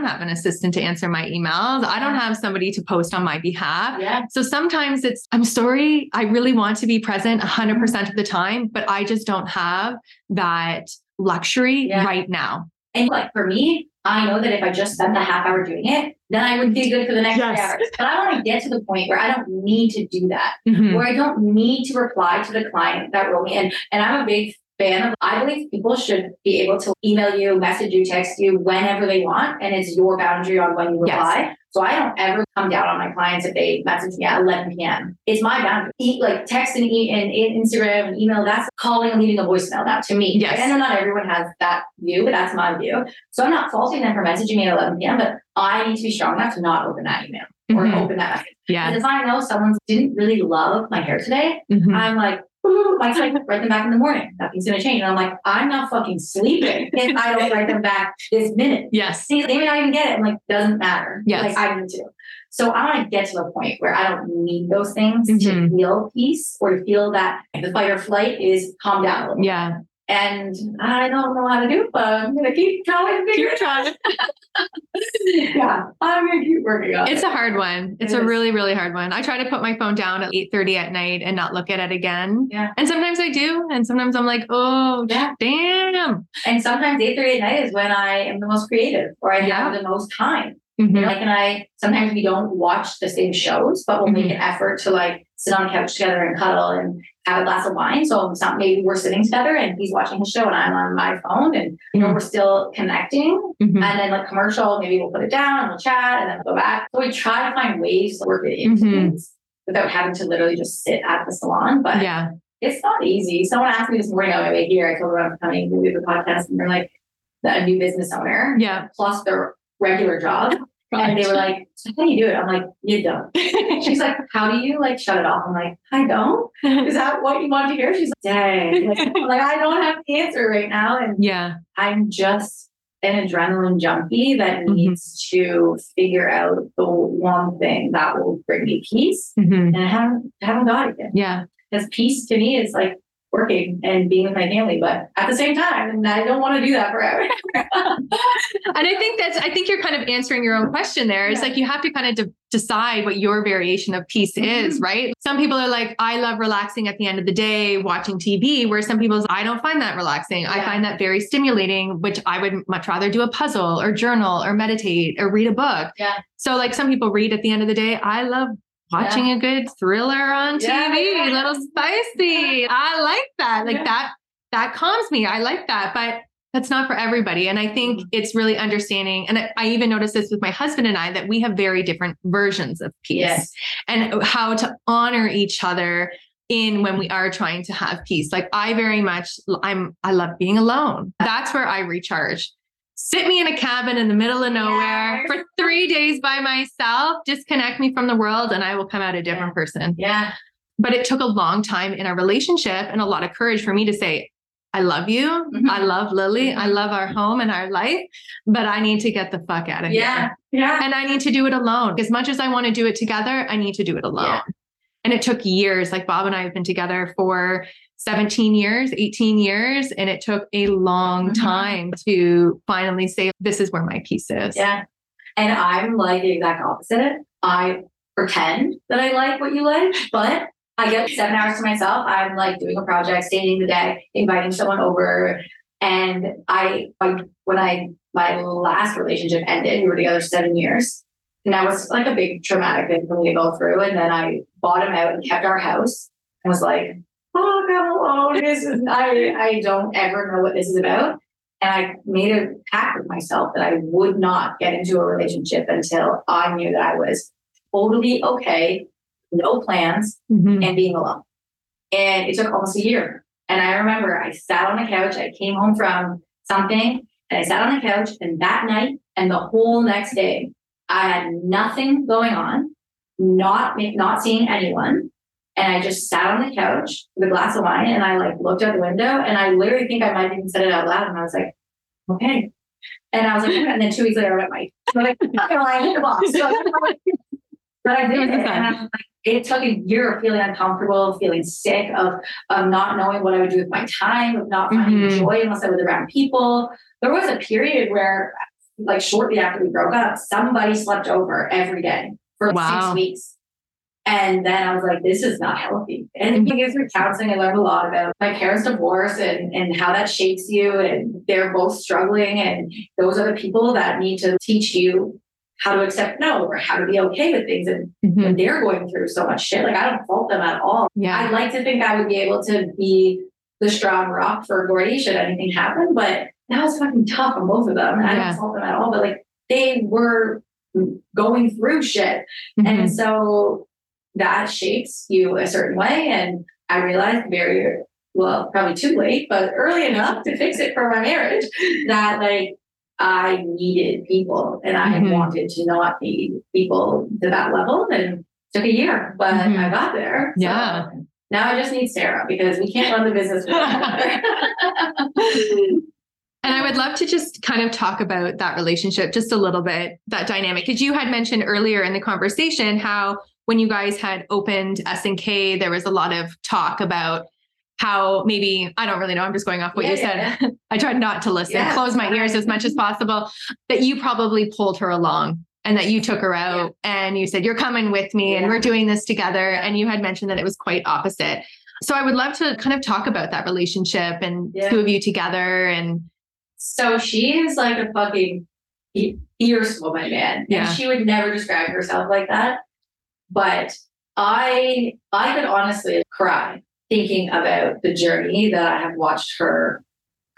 have an assistant to answer my emails. I don't have somebody to post on my behalf. Yeah. So sometimes I'm sorry, I really want to be present 100% of the time, but I just don't have that luxury right now. And like for me, I know that if I just spend the half hour doing it, then I would feel good for the next 3 hours. But I want to get to the point where I don't need to do that, mm-hmm. where I don't need to reply to the client that wrote me in. And I'm a big fan of, I believe people should be able to email you, message you, text you whenever they want. And it's your boundary on when you reply. Yes. So I don't ever come down on my clients if they message me at 11 p.m. It's my boundary. Text and Instagram and email, that's calling and leaving a voicemail now to me. Yes. I know not everyone has that view, but that's my view. So I'm not faulting them for messaging me at 11 p.m., but I need to be strong enough to not open that email or mm-hmm. open that message. Yeah. Because if I know someone didn't really love my hair today, mm-hmm. I'm like, I can write them back in the morning. Nothing's going to change. And I'm like, I'm not fucking sleeping if I don't write them back this minute. Yes. See, they may not even get it. I'm like, doesn't matter. Yes. Like, I need to. So I want to get to a point where I don't need those things mm-hmm. to feel peace or to feel that the fight or flight is calm down a little. Yeah. And I don't know how to do it, but I'm going to keep trying to figure it out. Yeah, I'm going to keep working on it. It's a hard one. It's a really, really hard one. I try to put my phone down at 8:30 at night and not look at it again. Yeah. And sometimes I do. And sometimes I'm like, oh, damn. And sometimes 8:30 at night is when I am the most creative or I have the most time. Mm-hmm. You know, like, and sometimes we don't watch the same shows, but we'll mm-hmm. make an effort to like sit on the couch together and cuddle and have a glass of wine. So maybe we're sitting together and he's watching his show and I'm on my phone and, you know, we're still connecting mm-hmm. and then like commercial, maybe we'll put it down and we'll chat and then we'll go back. So we try to find ways to work it into things without having to literally just sit at the salon. But it's not easy. Someone asked me this morning on my way here, I told her I'm coming to do the podcast and they're like a new business owner. Yeah. Plus their regular job. And they were like, so how do you do it? I'm like, you don't. She's like, how do you like shut it off? I'm like, I don't. Is that what you want to hear? She's like, dang. Like I don't have the answer right now. And yeah, I'm just an adrenaline junkie that needs to figure out the one thing that will bring me peace. And I haven't got it yet. Yeah. Because peace to me is like working and being with my family, but at the same time, and I don't want to do that forever. And I think you're kind of answering your own question there. It's like, you have to kind of decide what your variation of peace is, right? Some people are like, I love relaxing at the end of the day, watching TV, where some people's, I don't find that relaxing. Yeah. I find that very stimulating, which I would much rather do a puzzle or journal or meditate or read a book. Yeah. So like some people read at the end of the day. I love watching a good thriller on TV, a little spicy. I like that. Like that calms me. I like that, but that's not for everybody. And I think it's really understanding. And I even noticed this with my husband and I, that we have very different versions of peace and how to honor each other in when we are trying to have peace. Like I very much, I love being alone. That's where I recharge. Sit me in a cabin in the middle of nowhere for 3 days by myself, disconnect me from the world, and I will come out a different person. Yeah. But it took a long time in our relationship and a lot of courage for me to say, I love you. I love Lily. I love our home and our life, but I need to get the fuck out of here. Yeah. And I need to do it alone. As much as I want to do it together, I need to do it alone. Yeah. And it took years. Like Bob and I have been together for 17 years, 18 years. And it took a long time to finally say, this is where my peace is. Yeah. And I'm like the exact opposite. I pretend that I like what you like, but I get 7 hours to myself. I'm like doing a project, staying the day, inviting someone over. And my last relationship ended, we were together 7 years. And that was like a big traumatic thing for me to go through. And then I bought him out and kept our house and was like, oh, I'm alone. I don't ever know what this is about. And I made a pact with myself that I would not get into a relationship until I knew that I was totally okay, no plans, and being alone. And it took almost a year. And I remember I sat on the couch. I came home from something and I sat on the couch. And that night and the whole next day, I had nothing going on, not seeing anyone. And I just sat on the couch with a glass of wine and I like looked out the window and I literally think I might have even said it out loud. And I was like, okay. And I was like, okay. And then 2 weeks later, I went Mike. So I'm like, okay, well, I hit the box. So but I did it. And I was like, it took a year of feeling uncomfortable, feeling sick, of not knowing what I would do with my time, of not finding joy unless I was around people. There was a period where like shortly after we broke up, somebody slept over every day for 6 weeks. And then I was like, this is not healthy. And because through counseling, I learned a lot about my parents' divorce and how that shapes you. And they're both struggling. And those are the people that need to teach you how to accept no or how to be okay with things. And when they're going through so much shit, like I don't fault them at all. Yeah. I'd like to think I would be able to be the strong rock for Gordie should anything happen. But that was fucking tough on both of them. And I don't fault them at all. But like they were going through shit. And so that shapes you a certain way. And I realized very, well, probably too late, but early enough to fix it for my marriage that like I needed people and I wanted to not need people to that level. And it took a year, but I got there. So yeah. Now I just need Sarah because we can't run the business forever. And I would love to just kind of talk about that relationship just a little bit, that dynamic. Because you had mentioned earlier in the conversation how when you guys had opened S&K, there was a lot of talk about how maybe, I don't really know, I'm just going off what you said. Yeah. I tried not to listen, close my ears as much as possible, that you probably pulled her along and that you took her out and you said, you're coming with me and we're doing this together. And you had mentioned that it was quite opposite. So I would love to kind of talk about that relationship and two of you together and... So she is like a fucking fierce woman, man. Yeah. And she would never describe herself like that. But I could honestly cry thinking about the journey that I have watched her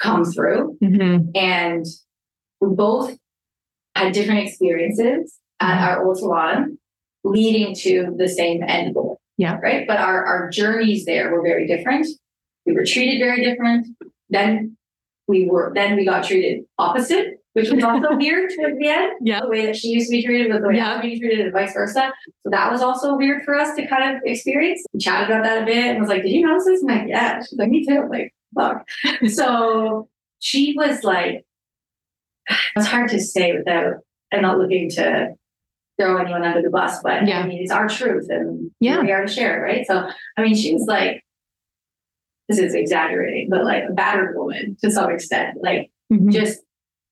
come through. And we both had different experiences at our old salon leading to the same end goal. Yeah. Right. But our journeys there were very different. We were treated very different. Then we got treated opposite. which was also weird towards the end. Yeah. The way that she used to be treated was the way I was treated and vice versa. So that was also weird for us to kind of experience. We chatted about that a bit and was like, did you notice this? I'm like, yeah. She's like, me too. I'm like, fuck. So she was like, it's hard to say without, I'm not looking to throw anyone under the bus, but I mean, it's our truth and we are to share, right? So, I mean, she was like, this is exaggerating, but like a battered woman to some extent, like just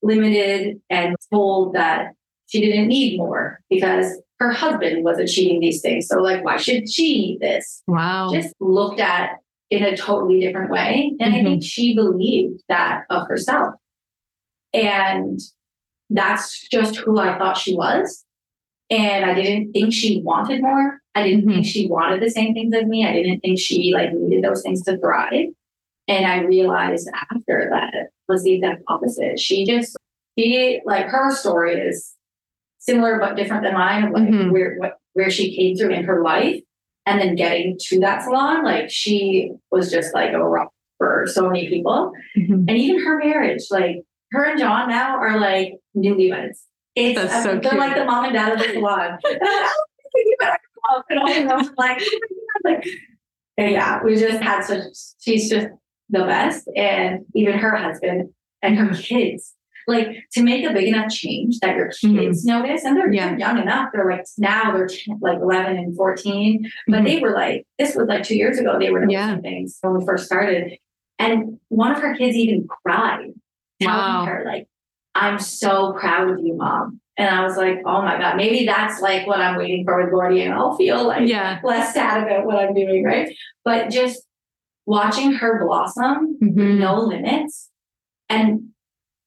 limited and told that she didn't need more because her husband was achieving these things. So like, why should she need this? Wow. Just looked at in a totally different way. And I think she believed that of herself. And that's just who I thought she was. And I didn't think she wanted more. I didn't think she wanted the same things as me. I didn't think she like needed those things to thrive. And I realized after that it was the exact opposite. She like her story is similar but different than mine of like where she came through in her life and then getting to that salon. Like she was just like a rock for so many people. And even her marriage, like her and John now are like newlyweds. They're cute. Like the mom and dad of the salon. And I'm like, and yeah, we just had she's just the best. And even her husband and her kids, like to make a big enough change that your kids notice, and they're young enough. They're like, now they're 10, like 11 and 14, but they were like, this was like 2 years ago. They were doing things when we first started. And one of her kids even cried telling her like, I'm so proud of you, mom. And I was like, oh my God, maybe that's like what I'm waiting for with Gordie, and I'll feel like less sad about what I'm doing, right? But just watching her blossom, no limits, and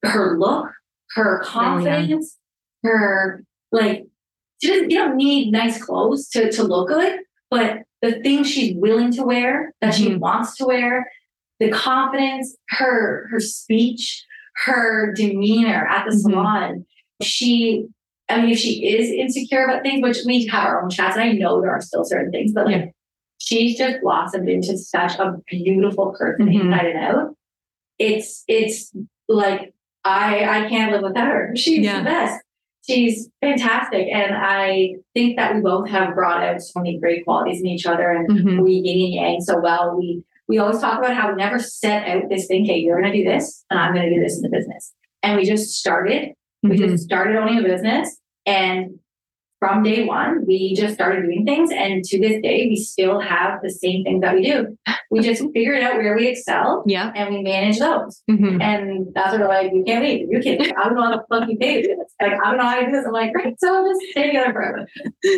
her look, her confidence, her like, you don't need nice clothes to look good, but the things she's willing to wear, that she wants to wear, the confidence, her speech, her demeanor at the salon. She, I mean, if she is insecure about things, which we have our own chats, and I know there are still certain things, but like she's just blossomed into such a beautiful person inside and out. It's like I can't live without her. She's the best. She's fantastic. And I think that we both have brought out so many great qualities in each other, and we yin and yang so well. We always talk about how we never set out this thing, hey, you're going to do this and I'm going to do this in the business. And we just started. We just started owning a business. And from day one, we just started doing things. And to this day, we still have the same things that we do. We just figured out where we excel and we manage those. And that's what we're like, you can't leave. You can't. I don't know how to fucking pay this. Like, I don't know how to do this. I'm like, great. So I'll just stay together forever.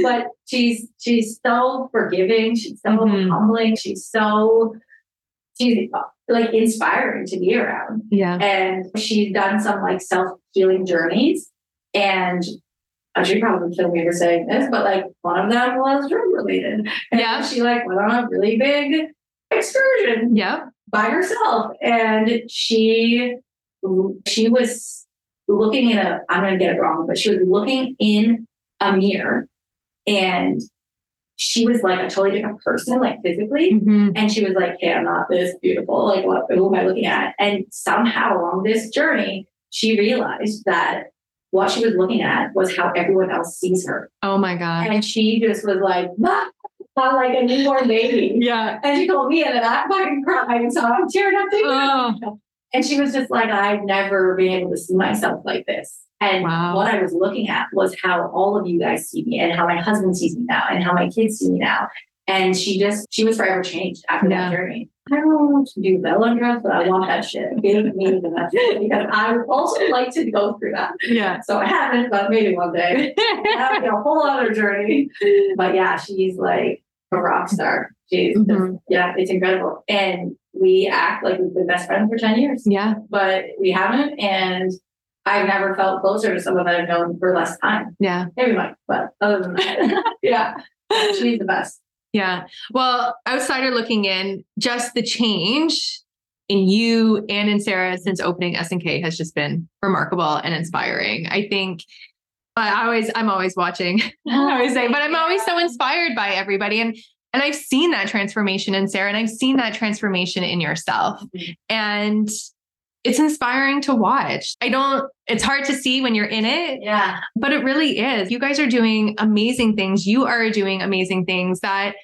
But she's so forgiving. She's so humbling. She's like inspiring to be around. Yeah. And she's done some like self-healing journeys. And I should probably kill me for saying this, but like one of them was drug related. And she like went on a really big excursion by herself. And she was looking in I'm going to get it wrong, but she was looking in a mirror and she was like a totally different person, like physically. And she was like, hey, I'm not this beautiful. Like, who am I looking at? And somehow along this journey, she realized that what she was looking at was how everyone else sees her. Oh my God. And she just was like, not like a newborn baby. And she told me, and then I fucking cried. So I'm tearing up too. Oh. And she was just like, I've never been able to see myself like this. And what I was looking at was how all of you guys see me, and how my husband sees me now, and how my kids see me now. And she was forever changed after that journey. I don't want to do well undressed, but I want that shit. Give me that shit, because I would also like to go through that. Yeah. So I haven't, but maybe one day. That would be a whole other journey. But yeah, she's like a rock star. She's just, it's incredible. And we act like we've been best friends for 10 years. Yeah. But we haven't. And I've never felt closer to someone that I've known for less time. Yeah. Maybe Mike, but other than that, she's the best. Yeah. Well, outsider looking in, just the change in you and in Sarah since opening S&K has just been remarkable and inspiring. I think I'm always watching. I always say, but I'm always so inspired by everybody. And I've seen that transformation in Sarah, and I've seen that transformation in yourself. And it's inspiring to watch. It's hard to see when you're in it. Yeah. But it really is. You guys are doing amazing things. You are doing amazing things that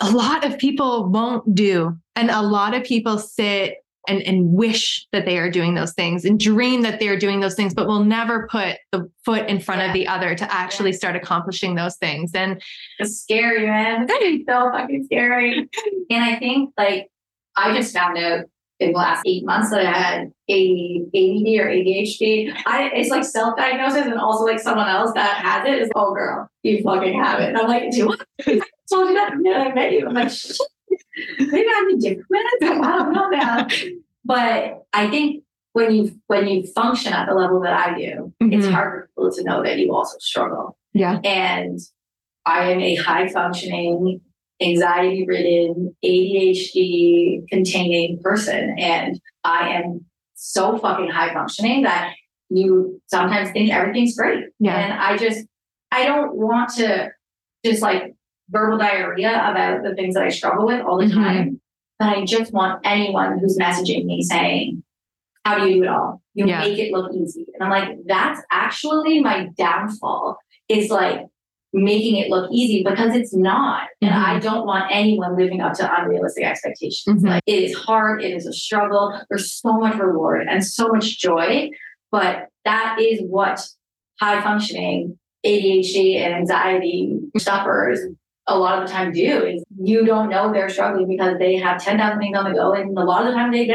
a lot of people won't do. And a lot of people sit and wish that they are doing those things and dream that they're doing those things, but will never put the foot in front of the other to actually start accomplishing those things. And it's scary, man. It's so fucking scary. And I think I just found out in the last 8 months that I had ADD or ADHD. It's self-diagnosis, and also someone else that has it is, oh girl, you fucking have it. And I'm like, do what? I told you that I met you. I'm like, shit. Maybe I'm ridiculous. I don't know now. But I think when you function at the level that I do, mm-hmm. it's hard for people to know that you also struggle. Yeah. And I am a high functioning, anxiety ridden, ADHD containing person. And I am so fucking high functioning that you sometimes think everything's great. Yeah. And I don't want to just verbal diarrhea about the things that I struggle with all the mm-hmm. time. But I just want anyone who's messaging me saying, how do you do it all? You make it look easy. And I'm like, that's actually my downfall, is making it look easy, because it's not. Mm-hmm. And I don't want anyone living up to unrealistic expectations. Mm-hmm. It is hard. It is a struggle. There's so much reward and so much joy. But that is what high functioning ADHD and anxiety sufferers a lot of the time do, is you don't know they're struggling because they have 10,000 things on the go. And a lot of the time they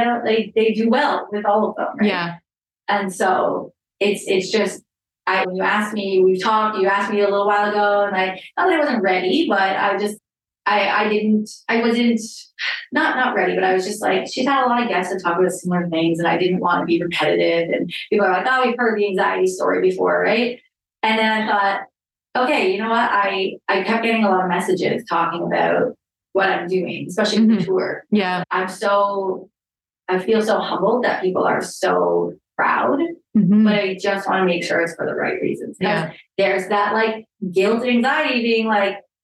do well with all of them. Right? Yeah. And so it's just, when you asked me, you asked me a little while ago, and not that I wasn't ready, but I was just she's had a lot of guests that talk about similar things, and I didn't want to be repetitive. And people are like, oh, we've heard the anxiety story before. Right. And then I thought, okay, you know what? I kept getting a lot of messages talking about what I'm doing, especially mm-hmm. with the tour. Yeah. I feel so humbled that people are so proud, mm-hmm. but I just want to make sure it's for the right reasons. Yeah. There's that guilt and anxiety being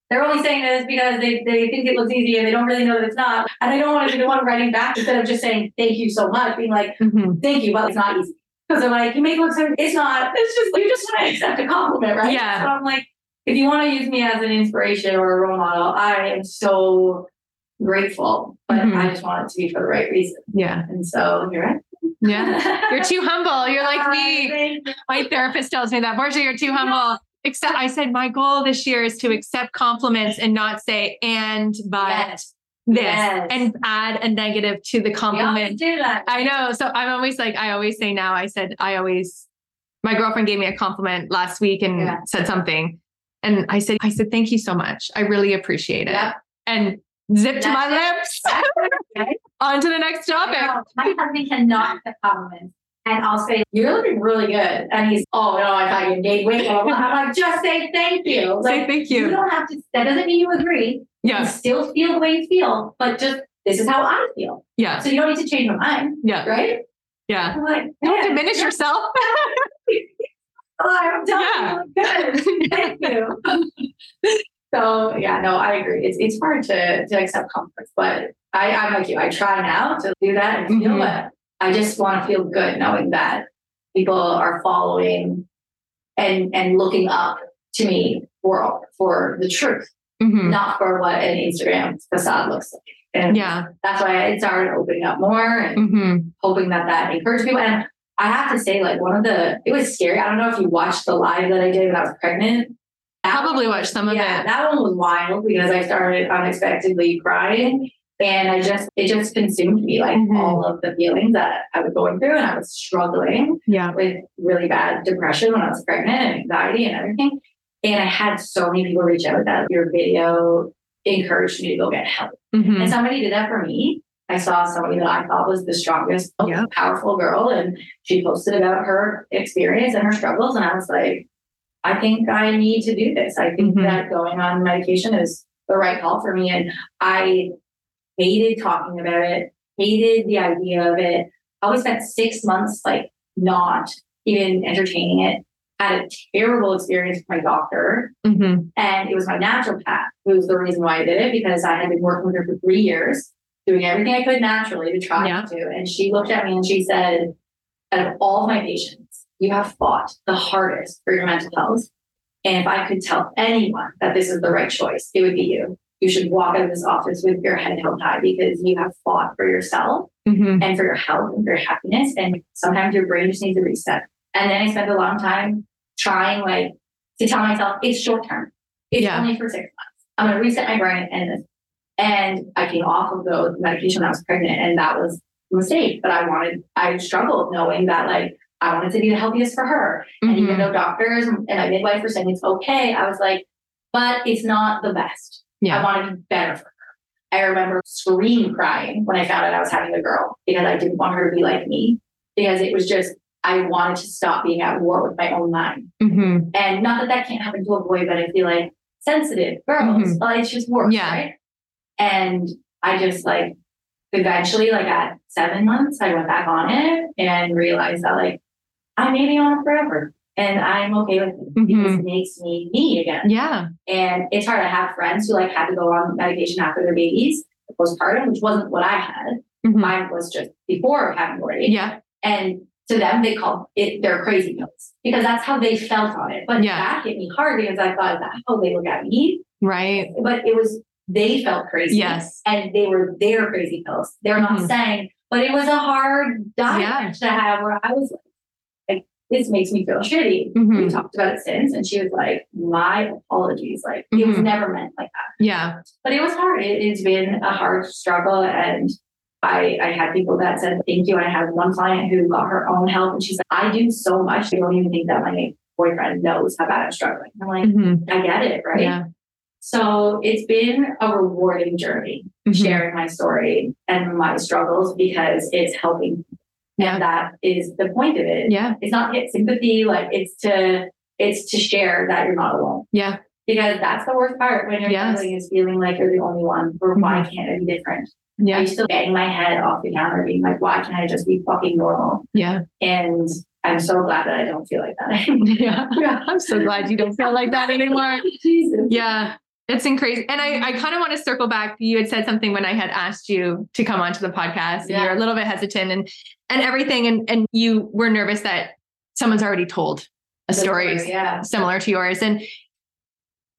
they're only saying this because they think it looks easy and they don't really know that it's not. And I don't want to be the one writing back instead of just saying, thank you so much, being mm-hmm. thank you, but it's not easy. Because I'm you make it look so, it's not, it's just, you just want to accept a compliment, right? Yeah. So I'm if you want to use me as an inspiration or a role model, I am so grateful, but mm-hmm. I just want it to be for the right reason. Yeah. And so you're right. Yeah. You're too humble. You're like me. My therapist tells me that, Marcia, you're too humble. Except I said, my goal this year is to accept compliments and not say, and, but. Yes. And add a negative to the compliment. Do that. I know. So I'm always I always say now, my girlfriend gave me a compliment last week and said something. And I said, thank you so much. I really appreciate it. Yep. And zip to my lips. Okay. On to the next topic. My husband cannot accept compliments. And I'll say, you're looking really good. And he's, oh, no, I thought you did. Wait, I'm like, just say thank you. Say thank you. You don't have to, that doesn't mean you agree. Yeah. You still feel the way you feel, but just, this is how I feel. Yeah. So you don't need to change my mind. Yeah. Right? Yeah. I'm like, don't diminish yourself. I'm telling you, good. Thank you. So yeah, no, I agree. It's hard to accept compliments, but I'm like you. I try now to do that and feel it. I just want to feel good knowing that people are following and looking up to me for the truth, mm-hmm. not for what an Instagram facade looks like. And that's why I started opening up more and mm-hmm. hoping that encouraged people. And I have to say, it was scary. I don't know if you watched the live that I did when I was pregnant. Probably watched some of it. That one was wild because I started unexpectedly crying. And it just consumed me, mm-hmm. all of the feelings that I was going through, and I was struggling with really bad depression when I was pregnant and anxiety and everything. And I had so many people reach out that your video encouraged me to go get help. Mm-hmm. And somebody did that for me. I saw somebody that I thought was the strongest, most powerful girl, and she posted about her experience and her struggles. And I was like, I think I need to do this. I think mm-hmm. that going on medication is the right call for me. And I hated talking about it, hated the idea of it. I always spent 6 months, not even entertaining it. Had a terrible experience with my doctor. Mm-hmm. And it was my naturopath who was the reason why I did it, because I had been working with her for 3 years. doing everything I could naturally to try to. And she looked at me and she said, out of all of my patients, you have fought the hardest for your mental health. And if I could tell anyone that this is the right choice, it would be you. You should walk out of this office with your head held high because you have fought for yourself and for your health and for your happiness. And sometimes your brain just needs a reset. And then I spent a long time trying to tell myself it's short term. It's only for 6 months. I'm going to reset my brain and this. And I came off of those medication when I was pregnant, and that was a mistake. But I struggled knowing that I wanted to be the healthiest for her. And even though doctors and my midwife were saying it's okay, I was like, but it's not the best. Yeah. I want to be better for her. I remember crying when I found out I was having a girl because I didn't want her to be like me, because it was just, I wanted to stop being at war with my own mind. Mm-hmm. And not that can't happen to a boy, but I feel like sensitive girls, it's just worse, right? And I just eventually, at 7 months, I went back on it and realized that I may be on it forever and I'm okay with it because it makes me again. Yeah. And it's hard. I have friends who had to go on medication after their babies, postpartum, which wasn't what I had. Mm-hmm. Mine was just before having Gordie. Yeah. And to them, they call it their crazy pills because that's how they felt on it. But that hit me hard because I thought, that's how they look at me. Right. But it was, they felt crazy. Yes. And they were their crazy pills. They're not saying, but it was a hard diet to have where I was like, this makes me feel shitty. Mm-hmm. We talked about it since. And she was like, my apologies. It was never meant like that. Yeah. But it was hard. It's been a hard struggle. And I had people that said, thank you. I had one client who got her own help. And she's like, I do so much. I don't even think that my boyfriend knows how bad I'm struggling. I'm like, I get it. Right. Yeah. So it's been a rewarding journey, sharing my story and my struggles because it's helping. Yeah. And that is the point of it. Yeah. It's not to get sympathy. It's to share that you're not alone. Yeah. Because that's the worst part when you're feeling like you're the only one, or why can't it be different? Yeah. I used to bang my head off the counter being like, why can't I just be fucking normal? Yeah. And I'm so glad that I don't feel like that anymore. Yeah. I'm so glad you don't feel like that anymore. Jesus. Yeah. That's crazy. And I kind of want to circle back. You had said something when I had asked you to come onto the podcast and you're a little bit hesitant and everything. And you were nervous that someone's already told a story similar to yours. And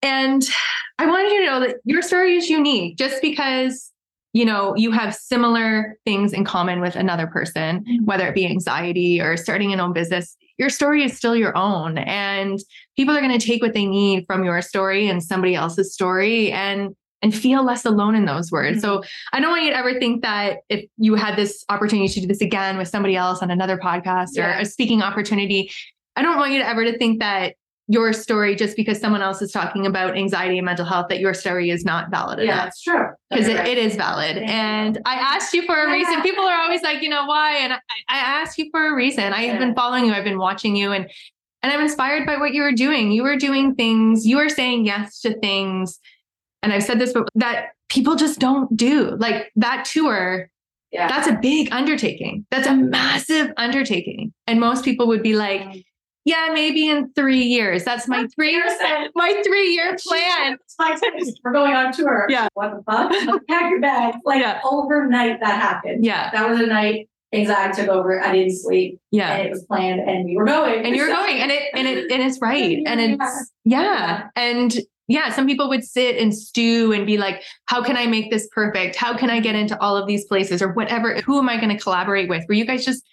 I wanted you to know that your story is unique just because, you have similar things in common with another person, whether it be anxiety or starting an own business. Your story is still your own, and people are going to take what they need from your story and somebody else's story and feel less alone in those words. Mm-hmm. So I don't want you to ever think that if you had this opportunity to do this again with somebody else on another podcast or a speaking opportunity, I don't want you to ever to think that your story, just because someone else is talking about anxiety and mental health, that your story is not valid enough. Yeah, that's true. Because it is valid. And I asked you for a reason. People are always like, why? And I asked you for a reason. I have been following you. I've been watching you and I'm inspired by what you were doing. You were doing things, you were saying yes to things. And I've said this, but that people just don't do that tour. Yeah. That's a big undertaking. That's a massive undertaking. And most people would be like, yeah, maybe in 3 years. That's my 3-year plan. We're going on tour. Yeah. What the fuck? Pack your bags. Overnight that happened. Yeah. That was a night anxiety took over. I didn't sleep. Yeah. And it was planned and we were going. And you're going. And it's right. And it's And some people would sit and stew and be like, how can I make this perfect? How can I get into all of these places or whatever? Who am I going to collaborate with? Were you guys just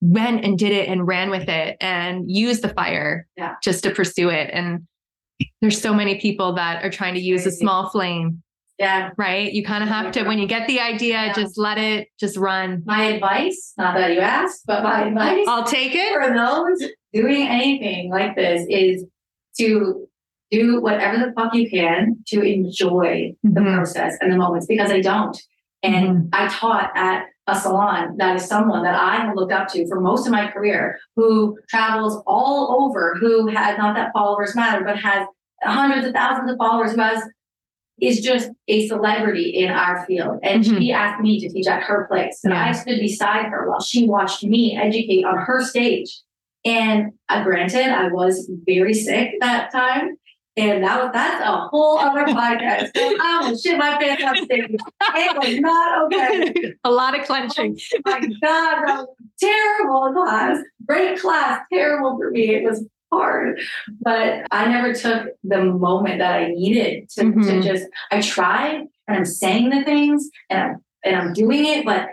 went and did it and ran with it and used the fire just to pursue it. And there's so many people that are trying to use a small flame. Yeah. Right. You kind of have to, when you get the idea, just let it just run. My advice, not that you asked, but my advice, I'll take it, for those doing anything like this, is to do whatever the fuck you can to enjoy the process and the moments, because I don't. And I taught at a salon that is someone that I have looked up to for most of my career, who travels all over, who has, not that followers matter, but has hundreds of thousands of followers, who is just a celebrity in our field. And she asked me to teach at her place. And I stood beside her while she watched me educate on her stage. And granted, I was very sick that time. And now that's a whole other podcast. I will shit my pants upstairs. It was not okay. A lot of clenching. Oh my God, that was a terrible class. Great class, terrible for me. It was hard, but I never took the moment that I needed to, mm-hmm. to just, I tried and I'm saying the things and I'm doing it, but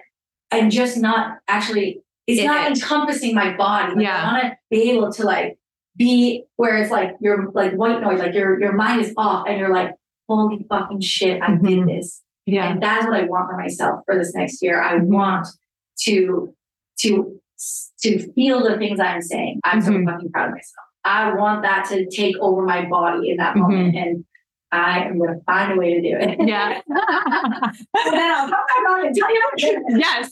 I'm just not actually, it's not encompassing my body. Like, yeah. I want to be able to like be where it's like, you're like white noise, like your mind is off and you're like, holy fucking shit, I mm-hmm. did this. Yeah. And that's what I want for myself for this next year. I mm-hmm. want to feel the things I'm saying. I'm mm-hmm. so fucking proud of myself. I want that to take over my body in that mm-hmm. moment. And I am going to find a way to do it. Yeah. And then I'll come back and tell you everything. Yes.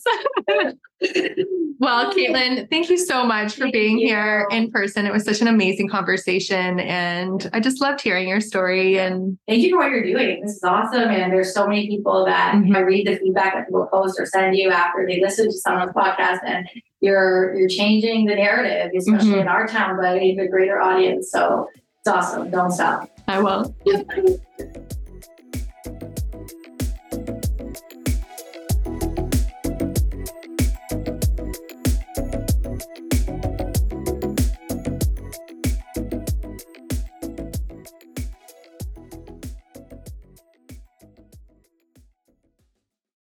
Well, Caitlin, thank you so much for being here in person. It was such an amazing conversation and I just loved hearing your story. And thank you for what you're doing. This is awesome. And there's so many people that mm-hmm. I read the feedback that people post or send you after they listen to someone's podcast, and you're changing the narrative, especially mm-hmm. in our town, but even a greater audience. So it's awesome. Don't stop. I will.